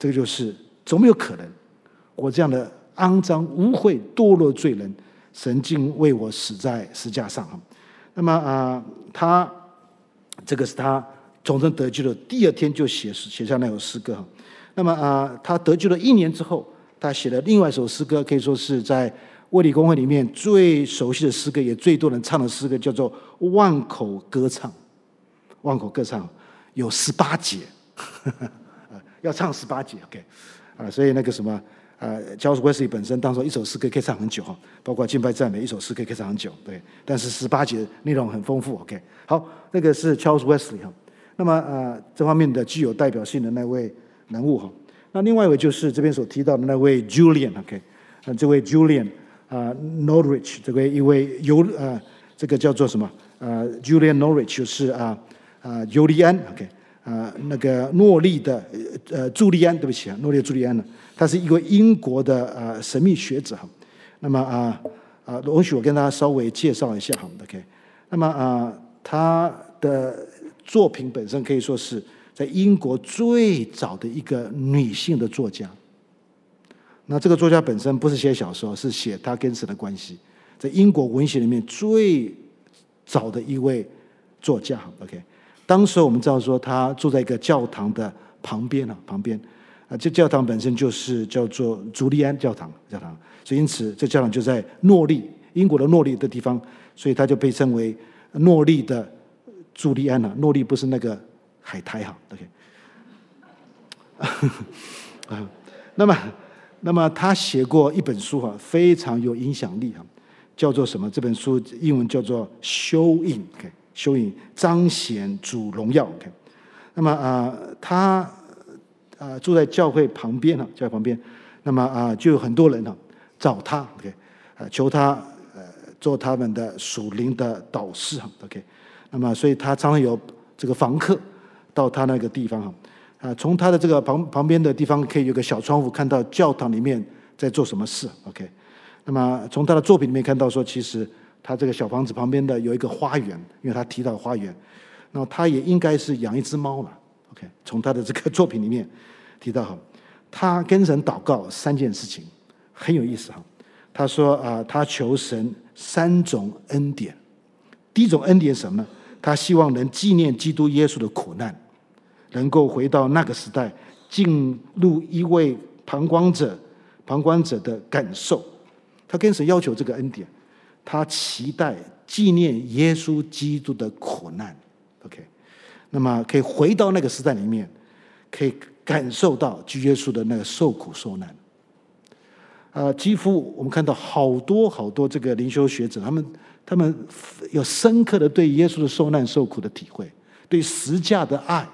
这个就是总没有可能，我这样的肮脏、污秽、堕落罪人，神竟为我死在石架上。那么啊、呃，他这个是他重生得救的第二天就写写下那首诗歌。那么啊、呃，他得救了一年之后。他写了另外一首诗歌，可以说是在卫理公会里面最熟悉的诗歌，也最多人唱的诗歌，叫做《万口歌唱》。万口歌唱有十八节，要唱十八节 ，OK， 啊，所以那个什么，呃，乔治·威斯利本身当时一首诗歌可以唱很久哈，包括敬拜赞美一首诗歌可以唱很久，对，但是十八节内容很丰富 ，OK。好，那个是乔治·威斯利哈，那么呃，这方面的具有代表性的那位人物哈。那另外一位就是这边所提到的那位 Julian，OK，、okay? 这位 Julian 啊、呃、Norwich， 这位一位尤呃这个叫做什么呃 Julian Norwich 就是啊啊尤利安 ，OK， 啊、呃、那个诺利的呃朱利安，对不起啊，诺利的朱利安呢，他是一位英国的呃神秘学者哈。那么啊啊，容许我跟大家稍微介绍一下哈 ，OK。那么啊，他的作品本身可以说是。在英国最早的一个女性的作家，那这个作家本身不是写小说，是写她跟神的关系。在英国文学里面最早的一位作家 ，OK。当时我们知道说，她住在一个教堂的旁边啊，旁边啊，这教堂本身就是叫做朱利安教堂，教堂，所以因此这教堂就在诺利，英国的诺利的地方，所以它就被称为诺利的朱利安啊。诺利不是那个。海苔哈 ，OK， 那么，那么他写过一本书哈，非常有影响力哈，叫做什么？这本书英文叫做《修隐》，OK， 修隐彰显主荣耀 ，OK。那么啊、呃，他啊、呃、住在教会旁边哈，教会旁边，那么啊、呃、就有很多人哈找他 ，OK， 啊求他呃做他们的属灵的导师哈 ，OK。那么所以他常常有这个房客。到他那个地方哈，啊，从他的这个旁旁边的地方可以有个小窗户看到教堂里面在做什么事 ，OK。那么从他的作品里面看到说，其实他这个小房子旁边的有一个花园，因为他提到花园，那他也应该是养一只猫了 ，OK。从他的这个作品里面提到哈，他跟神祷告三件事情很有意思哈。他说啊，他求神三种恩典，第一种恩典是什么呢？他希望能纪念基督耶稣的苦难，能够回到那个时代，进入一位旁观者、旁观者的感受。他跟神要求这个恩典，他期待纪念耶稣基督的苦难。OK， 那么可以回到那个时代里面，可以感受到基督耶稣的那个受苦受难。呃，几乎我们看到好多好多这个灵修学者，他们。他们有深刻的对耶稣的受难受苦的体会，对十架的爱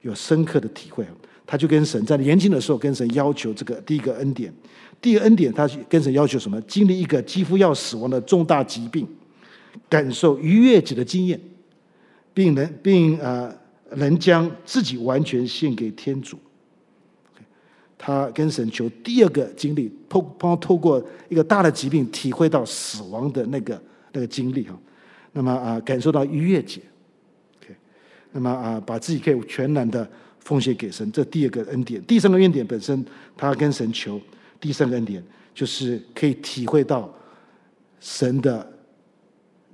有深刻的体会。他就跟神在年轻的时候跟神要求这个第一个恩典，第二个恩典他跟神要求什么？经历一个几乎要死亡的重大疾病，感受逾越节的经验，并能并呃能将自己完全献给天主。他跟神求第二个经历，透帮透过一个大的疾病体会到死亡的那个。那个经历哈，那么啊，感受到逾越节 ，OK， 那么啊，把自己可以全然的奉献给神，这第二个恩典。第三个恩典本身，他跟神求第三个恩典，就是可以体会到神的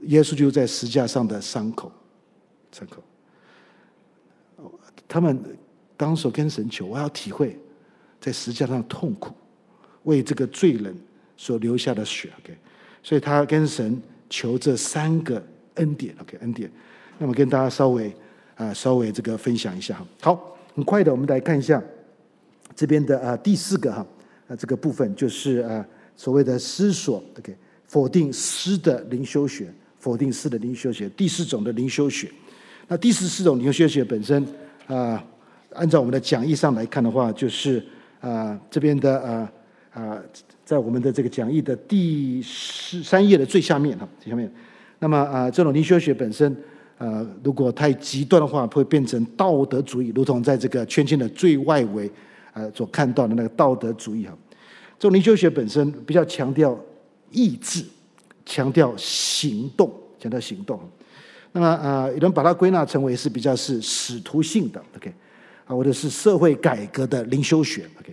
耶稣就在十字架上的伤口，伤口。他们当时跟神求，我要体会在十字架上的痛苦，为这个罪人所留下的血。OK， 所以他跟神求这三个恩典。OK， 恩典。那么跟大家稍微啊、呃、稍微这个分享一下。好，很快的，我们来看一下这边的啊、呃、第四个哈啊、呃、这个部分就是啊、呃、所谓的思索。OK， 否定诗的灵修学，否定诗的灵修学，第四种的灵修学。那第十四种灵修学本身啊、呃，按照我们的讲义上来看的话，就是啊、呃、这边的啊啊、呃呃，在我们的这个讲义的第十三页的最下面哈，最下面。那么啊、呃，这种灵修学本身。呃，如果太极端的话，会变成道德主义，如同在这个圈圈的最外围，呃，所看到的那个道德主义哈。这种灵修学本身比较强调意志，强调行动，强调行动。那么呃，有人把它归纳成为是比较是使徒性的 ，OK， 啊，或者是社会改革的灵修学 ，OK。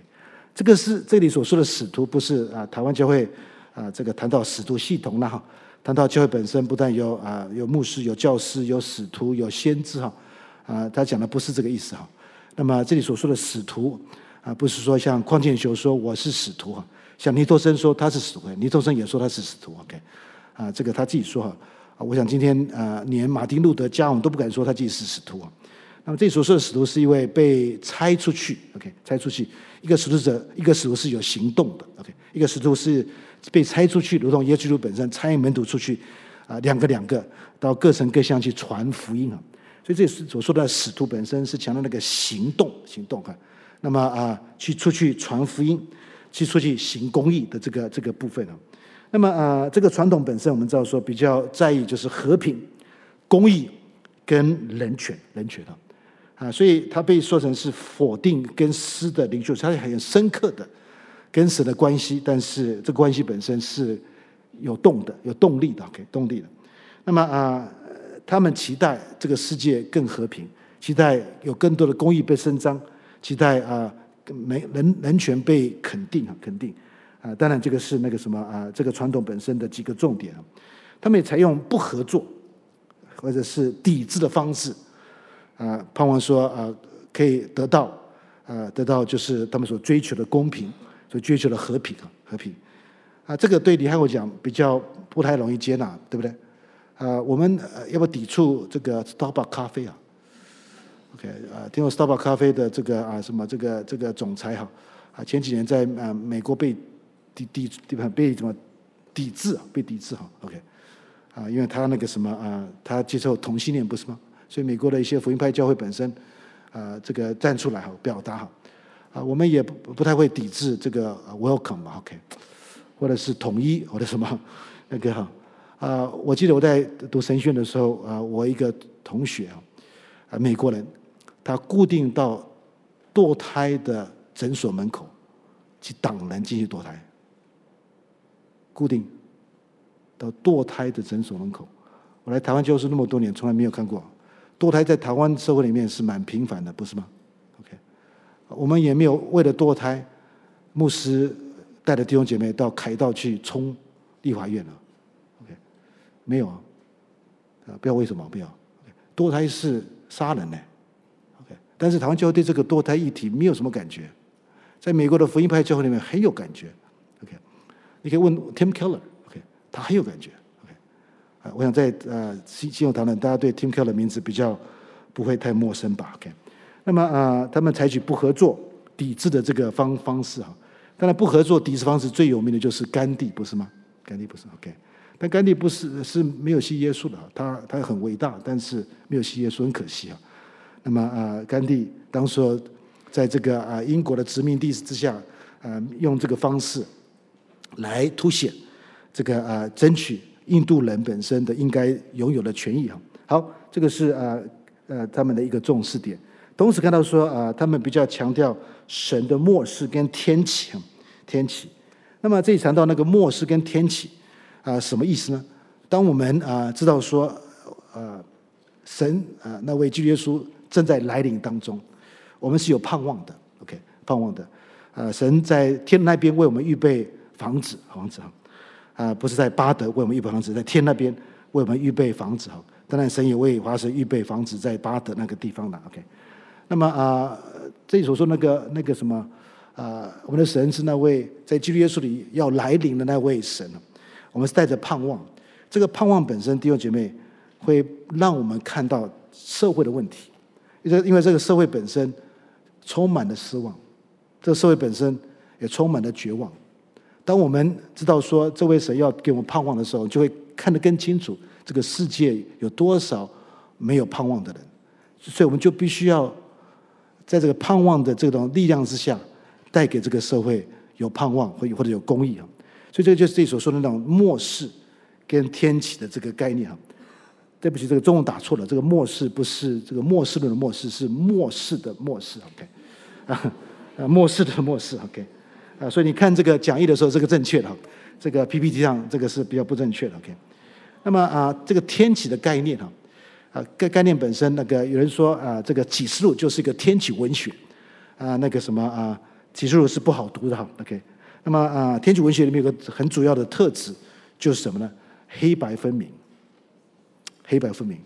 这个是这里所说的使徒，不是啊、呃，台湾教会啊、呃，这个谈到使徒系统了哈。谈到教会本身，不但有啊、呃、有牧师、有教师、有使徒、有先知哈，啊、呃、他讲的不是这个意思哈。那么这里所说的使徒啊、呃，不是说像匡建修说我是使徒哈，像尼托生说他是使徒，尼托生也说他是使徒 ，OK， 啊、呃、这个他自己说哈。我想今天啊、呃、连马丁路德加我们都不敢说他自己是使徒啊。那么这里所说的使徒是一位被拆出去 ，OK， 拆出去一个使徒者，一个使徒是有行动的 ，OK， 一个使徒是。被拆出去，如同耶稣基督本身差门徒出去，啊、呃，两个两个到各城各乡去传福音啊。所以这所说的使徒本身是强调那个行动，行动啊。那么啊、呃，去出去传福音，去出去行公义的这个这个部分啊。那么啊、呃，这个传统本身我们知道说比较在意就是和平、公义跟人权，人权啊啊，所以它被说成是否定跟诗的灵修，它是很深刻的。跟神的关系，但是这个关系本身是有动的、有动力的 ，OK， 动力的。那么啊、呃，他们期待这个世界更和平，期待有更多的公益被伸张，期待啊、呃，人人权被肯定啊，肯定啊、呃。当然，这个是那个什么啊、呃，这个传统本身的几个重点啊。他们也采用不合作或者是抵制的方式啊、呃，盼望说啊、呃，可以得到啊、呃，得到就是他们所追求的公平。就追求了和平啊，和平啊，这个对李汉我讲比较不太容易接纳，对不对？啊，我们要不抵触这个 Starbucks 咖啡啊 ？OK 啊，听说 Starbucks 咖啡的这个啊什么这个这个总裁哈啊，前几年在啊美国被抵抵被什么抵制啊，被抵制哈 ，OK 啊，因为他那个什么啊，他接受同性恋不是吗？所以美国的一些福音派教会本身啊，这个站出来哈，表达哈。啊，我们也不不太会抵制这个 welcome 嘛 ，OK， 或者是统一或者什么那个哈啊，我记得我在读神学院的时候啊，我一个同学啊，啊美国人，他固定到堕胎的诊所门口去挡人进去堕胎，固定到堕胎的诊所门口。我来台湾教书那么多年，从来没有看过堕胎在台湾社会里面是蛮频繁的，不是吗？我们也没有为了堕胎，牧师带着弟兄姐妹到凯道去冲立法院了 ，OK， 没有啊，啊，不知道为什么没有。堕胎是杀人呢 ，OK， 但是台湾教会对这个堕胎议题没有什么感觉，在美国的福音派教会里面很有感觉 ，OK， 你可以问 Tim Keller，OK， 他很有感觉 ，OK， 啊，我想在呃信信友堂呢，大家对 Tim Keller 名字比较不会太陌生吧 ，OK。那么啊、呃，他们采取不合作、抵制的这个方方式哈。当然，不合作、抵制方式最有名的就是甘地，不是吗？甘地不是 OK， 但甘地不是是没有信耶稣的，他他很伟大，但是没有信耶稣很可惜啊。那么啊、呃，甘地当时在这个啊、呃、英国的殖民地之下，呃，用这个方式来凸显这个啊、呃、争取印度人本身的应该拥有的权益哈。好，这个是啊 呃, 呃他们的一个重视点。同时看到说啊、呃，他们比较强调神的末世跟天启，天启。那么这里谈到那个末世跟天启啊、呃，什么意思呢？当我们啊、呃、知道说，呃，神啊、呃、那位基督耶稣正在来临当中，我们是有盼望的 ，OK， 盼望的。啊、呃，神在天那边为我们预备房子，房子哈，啊、呃，不是在巴德为我们预备房子，在天那边为我们预备房子哈。当然，神也为华神预备房子在巴德那个地方了。OK， 那么啊、呃，这里所说那个那个什么啊、呃，我们的神是那位在基督耶稣里要来临的那位神，我们是带着盼望。这个盼望本身，弟兄姐妹，会让我们看到社会的问题，因为因为这个社会本身充满了失望，这个社会本身也充满了绝望。当我们知道说这位神要给我们盼望的时候，就会看得更清楚这个世界有多少没有盼望的人，所以我们就必须要在这个盼望的这种力量之下，带给这个社会有盼望或者有公义啊。所以这就是自己所说的那种末世跟天启的这个概念啊。对不起，这个中文打错了，这个末世不是这个末世论的末世，是末世的末世 ，OK， 啊，末世的末世 ，OK。啊，所以你看这个讲义的时候，这个正确的，这个 P P T 上这个是比较不正确的。OK， 那么啊，这个天启的概念哈，啊，概概念本身那个有人说啊，这个启示录就是一个天启文学，啊，那个什么啊，启示录是不好读的哈。OK， 那么啊，天启文学里面有个很主要的特质就是什么呢？黑白分明，黑白分明，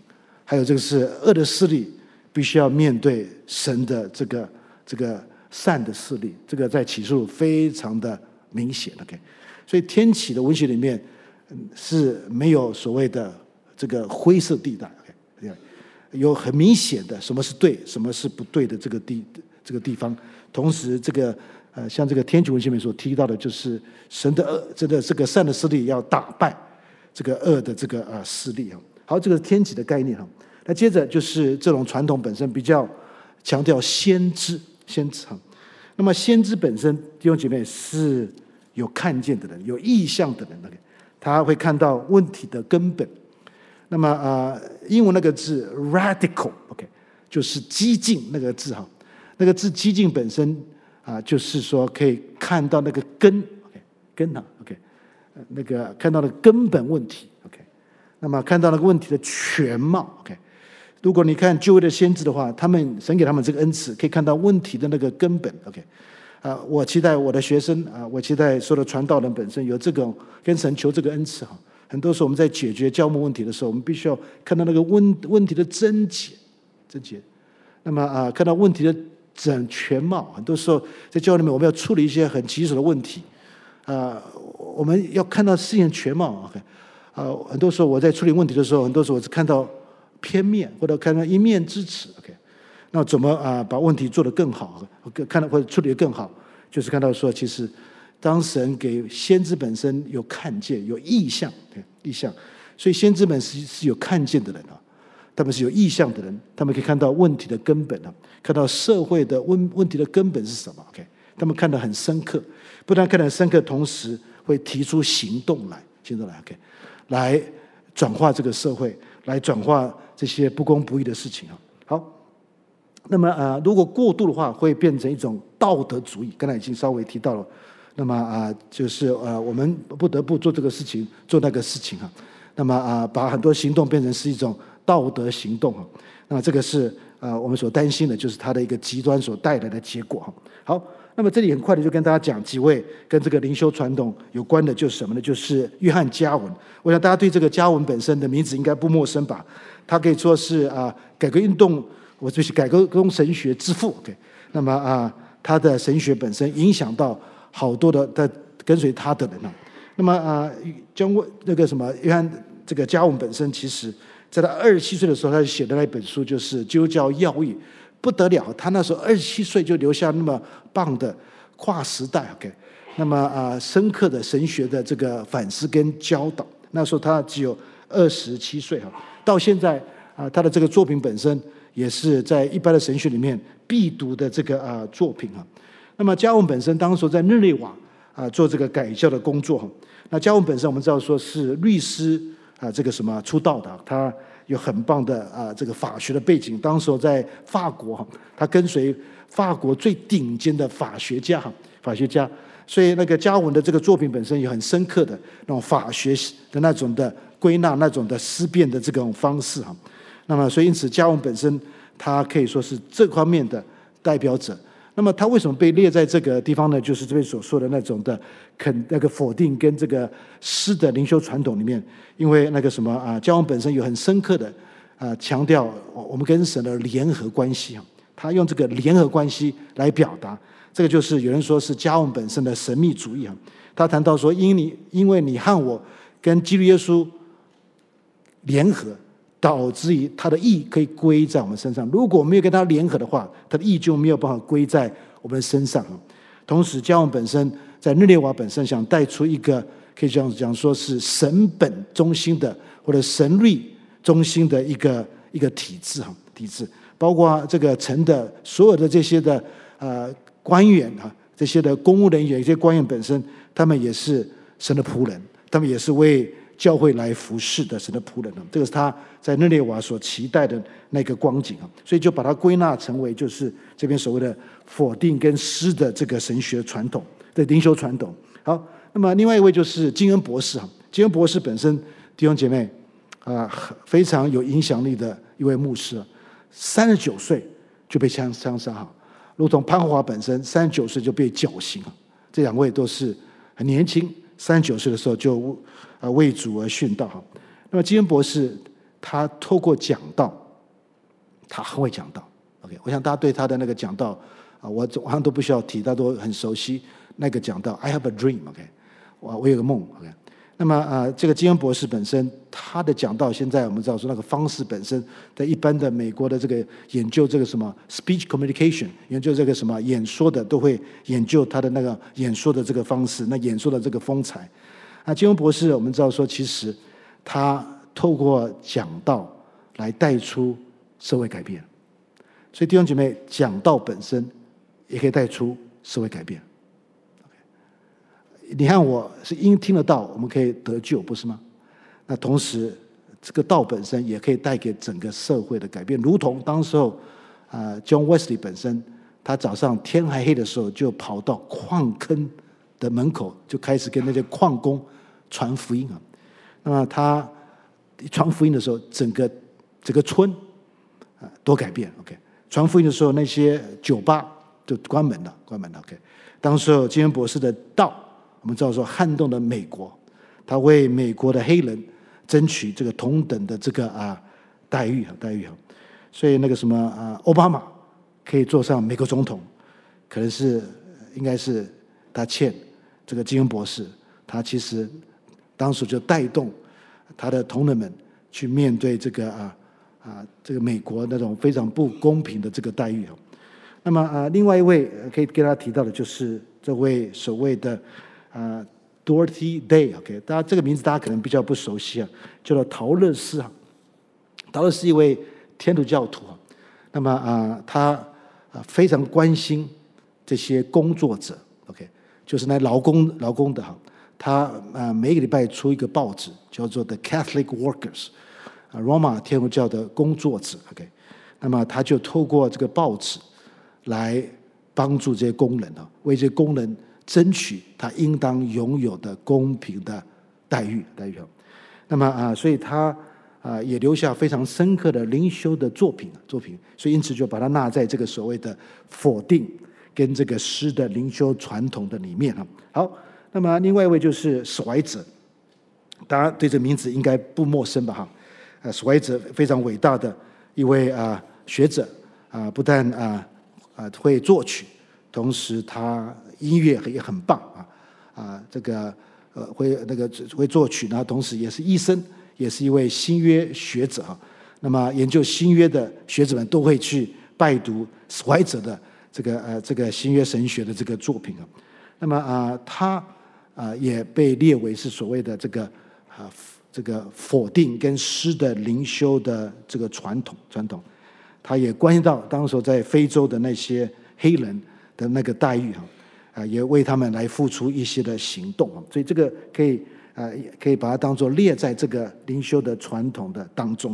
还有这个是恶的势力必须要面对神的这个这个。善的势力，这个在启示录非常的明显 ，OK， 所以天启的文学里面是没有所谓的这个灰色地带 ，OK， 有很明显的什么是对，什么是不对的这个地这个地方。同时，这个呃，像这个天启文学里面所提到的，就是神的恶，这个这个善的势力要打败这个恶的这个啊势力啊。好，这个是天启的概念哈。那接着就是这种传统本身比较强调先知。先知哈，那么先知本身弟兄姐妹是有看见的人，有意向的人，那个他会看到问题的根本。那么啊、呃，英文那个字 radical，OK，、okay， 就是激进那个字哈，那个字激进本身啊、呃，就是说可以看到那个根 ，OK， 根啊 ，OK， 那个看到那个根本问题 ，OK， 那么看到那个问题的全貌 ，OK。如果你看旧约的先知的话，他们神给他们这个恩赐，可以看到问题的那个根本。OK， 啊、呃，我期待我的学生啊、呃，我期待所有的传道人本身有这种跟神求这个恩赐哈。很多时候我们在解决教牧问题的时候，我们必须要看到那个问问题的症结，症结。那么啊、呃，看到问题的整全貌。很多时候在教会里面，我们要处理一些很棘手的问题，啊、呃，我们要看到事情全貌。OK， 啊、呃，很多时候我在处理问题的时候，很多时候我只看到偏面或者看到一面之词 ，OK， 那怎么啊、呃、把问题做得更好，看到或者处理得更好，就是看到说，其实当神给先知本身有看见、有意向，对意向，所以先知们是是有看见的人啊，他们是有意向的人，他们可以看到问题的根本啊，看到社会的问问题的根本是什么 ，OK， 他们看得很深刻，不但看得很深刻，同时会提出行动来，行动来 ，OK， 来转化这个社会，来转化这些不公不义的事情啊。好，那么呃，如果过度的话，会变成一种道德主义。刚才已经稍微提到了，那么啊、呃，就是呃，我们不得不做这个事情，做那个事情啊。那么啊、呃，把很多行动变成是一种道德行动啊。那这个是呃，我们所担心的，就是它的一个极端所带来的结果啊。好，那么这里很快的就跟大家讲几位跟这个灵修传统有关的，就是什么呢？就是约翰加文。我想大家对这个加文本身的名字应该不陌生吧？他可以说是啊，改革运动，我就是改革中神学之父。对，那么啊，他的神学本身影响到好多的在跟随他的人啊。那么啊，将那个什么约翰这个加文本身，其实在他二十七岁的时候，他写的那一本书就是《基督教要义》。不得了，他那时候二十七岁就留下那么棒的跨时代 ，OK， 那么啊、呃、深刻的神学的这个反思跟教导。那时候他只有二十七岁哈，到现在啊、呃、他的这个作品本身也是在一般的神学里面必读的这个啊、呃、作品哈。那么加文本身当时在日内瓦啊、呃、做这个改教的工作哈。那加文本身我们知道说是律师啊、呃、这个什么出道的，他有很棒的啊、呃，这个法学的背景。当时在法国哈，他跟随法国最顶尖的法学家哈，法学家。所以那个加文的这个作品本身有很深刻的那种法学的那种的归纳、那种的思辨的这种方式哈。那么所以因此加文本身，他可以说是这方面的代表者。那么它为什么被列在这个地方呢？就是这边所说的那种的肯那个否定跟这个诗的灵修传统里面，因为那个什么啊，教皇本身有很深刻的啊强调我们跟神的联合关系啊，他用这个联合关系来表达。这个就是有人说是加文本身的神秘主义啊，他谈到说，因你因为你和我跟基督耶稣联合，导致于他的义可以归在我们身上。如果没有跟他联合的话，他的义就没有办法归在我们的身上。同时，加文本身在日内瓦本身想带出一个可以这样讲，说是神本中心的或者神律中心的一个一个体制哈，体制包括这个城的所有的这些的呃。官员啊，这些的公务人员，一些官员本身，他们也是神的仆人，他们也是为教会来服侍的神的仆人。这个是他在日内瓦所期待的那个光景啊，所以就把它归纳成为就是这边所谓的否定跟诗的这个神学传统的灵修传统。好，那么另外一位就是金恩博士啊，金恩博士本身弟兄姐妹啊，非常有影响力的一位牧师，三十九岁就被枪枪杀哈。如同潘华本身三十九岁就被绞刑了，这两位都是很年轻，三十九岁的时候就啊为主而殉道哈。那么基恩博士他透过讲道，他很会讲道。OK， 我想大家对他的那个讲道啊，我好像都不需要提，大家都很熟悉那个讲道。I have a dream， OK， 我我有个梦 ，OK。那么啊，这个基恩博士本身他的讲道，现在我们知道说那个方式本身在一般的美国的这个研究这个什么 speech communication， 研究这个什么演说的都会研究他的那个演说的这个方式，那演说的这个风采。啊，基恩博士我们知道说，其实他透过讲道来带出社会改变，所以弟兄姐妹，讲道本身也可以带出社会改变。你看我是因听得到，我们可以得救，不是吗？那同时，这个道本身也可以带给整个社会的改变，如同当时候，呃 ，John Wesley 本身，他早上天还黑的时候就跑到矿坑的门口，就开始跟那些矿工传福音啊。那么他传福音的时候，整个整个村啊都改变。OK， 传福音的时候，那些酒吧就关门了，关门了。OK， 当时候金恩博士的道。我们知道说撼动了美国，他为美国的黑人争取这个同等的这个啊待遇待遇，所以那个什么啊，奥巴马可以坐上美国总统，可能是应该是他欠这个金恩博士，他其实当时就带动他的同仁们去面对这个啊啊这个美国那种非常不公平的这个待遇。那么啊，另外一位可以跟他提到的就是这位所谓的。啊 ，Dorothy Day，OK， 大家这个名字大家可能比较不熟悉啊，叫做陶乐斯啊。陶乐斯一位天主教徒啊，那么啊，他啊非常关心这些工作者 ，OK， 就是那劳工劳工的哈。他啊每个礼拜出一个报纸，叫做 The Catholic Workers， 啊，罗马天主教的工作者 ，OK， 那么他就透过这个报纸来帮助这些工人啊，为这些工人。争取他应当拥有的公平的待遇待遇。那么啊，所以他啊也留下非常深刻的灵修的作品作品，所以因此就把它纳在这个所谓的否定跟这个诗的灵修传统的里面啊。好，那么另外一位就是史怀哲，大家对这名字应该不陌生吧哈？啊，史怀哲非常伟大的一位啊学者啊，不但啊啊会作曲，同时他。音乐也很棒啊，啊，这个呃会那个会作曲呢，同时也是医生，也是一位新约学者啊。那么研究新约的学者们都会去拜读史怀哲的这个呃这个新约神学的这个作品啊。那么啊，他啊也被列为是所谓的这个啊这个否定跟诗的灵修的这个传统传统，他也关心到当时在非洲的那些黑人的那个待遇啊。也为他们来付出一些的行动，所以这个可以啊，可以把它当作列在这个灵修的传统的当中。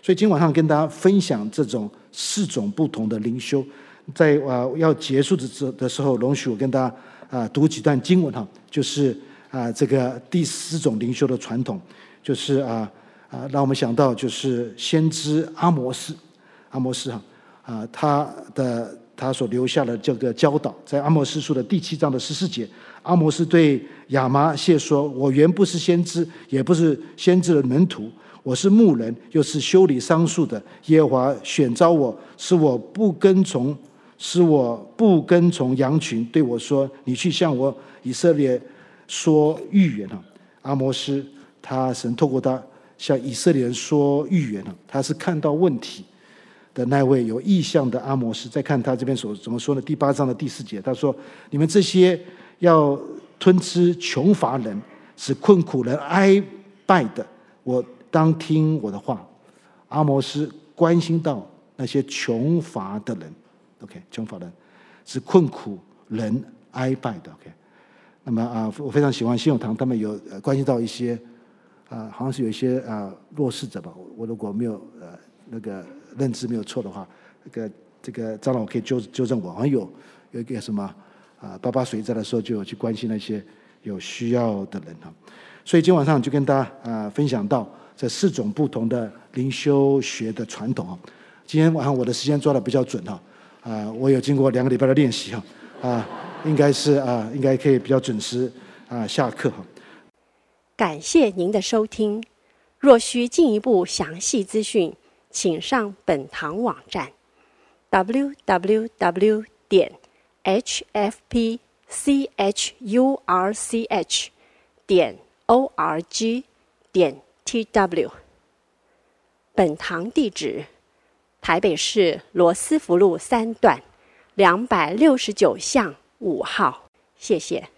所以今晚上跟大家分享这种四种不同的灵修，在啊要结束的的时候，容许我跟大家啊读几段经文哈，就是啊这个第四种灵修的传统，就是啊啊让我们想到就是先知阿摩斯，阿摩斯哈啊他的他所留下的这个教导，在阿摩斯书的第七章的十四节，阿摩斯对亚麻谢说：“我原不是先知，也不是先知的门徒，我是牧人，又是修理桑树的。耶和华选召我，使我不跟从，使我不跟从羊群。对我说：你去向我以色列说预言啊！”阿摩斯，他神透过他向以色列人说预言啊！他是看到问题的那位有意象的阿摩斯，再看他这边所怎么说呢？第八章的第四节，他说：“你们这些要吞吃穷乏人，使困苦人哀拜的，我当听我的话。”阿摩斯关心到那些穷乏的人 ，OK， 穷乏人是困苦人哀拜的 ，OK。那么啊，我非常喜欢信友堂，他们有关心到一些啊，好像是有一些啊弱势者吧，我如果没有呃那个。认知没有错的话，这个这个长老可以纠纠正我。好像有有一个什么啊，八八水灾的时候就有去关心那些有需要的人哈。所以今天晚上就跟大家啊分享到这四种不同的灵修学的传统啊。今天晚上我的时间抓得比较准哈，啊，我有经过两个礼拜的练习哈，啊，应该是啊应该可以比较准时啊下课哈。感谢您的收听，若需进一步详细资讯，请上本堂网站 double u double u double u 点 h f p c h u r c h 点 o r g 点 t w， 本堂地址：台北市罗斯福路三段两百六十九巷五号。谢谢。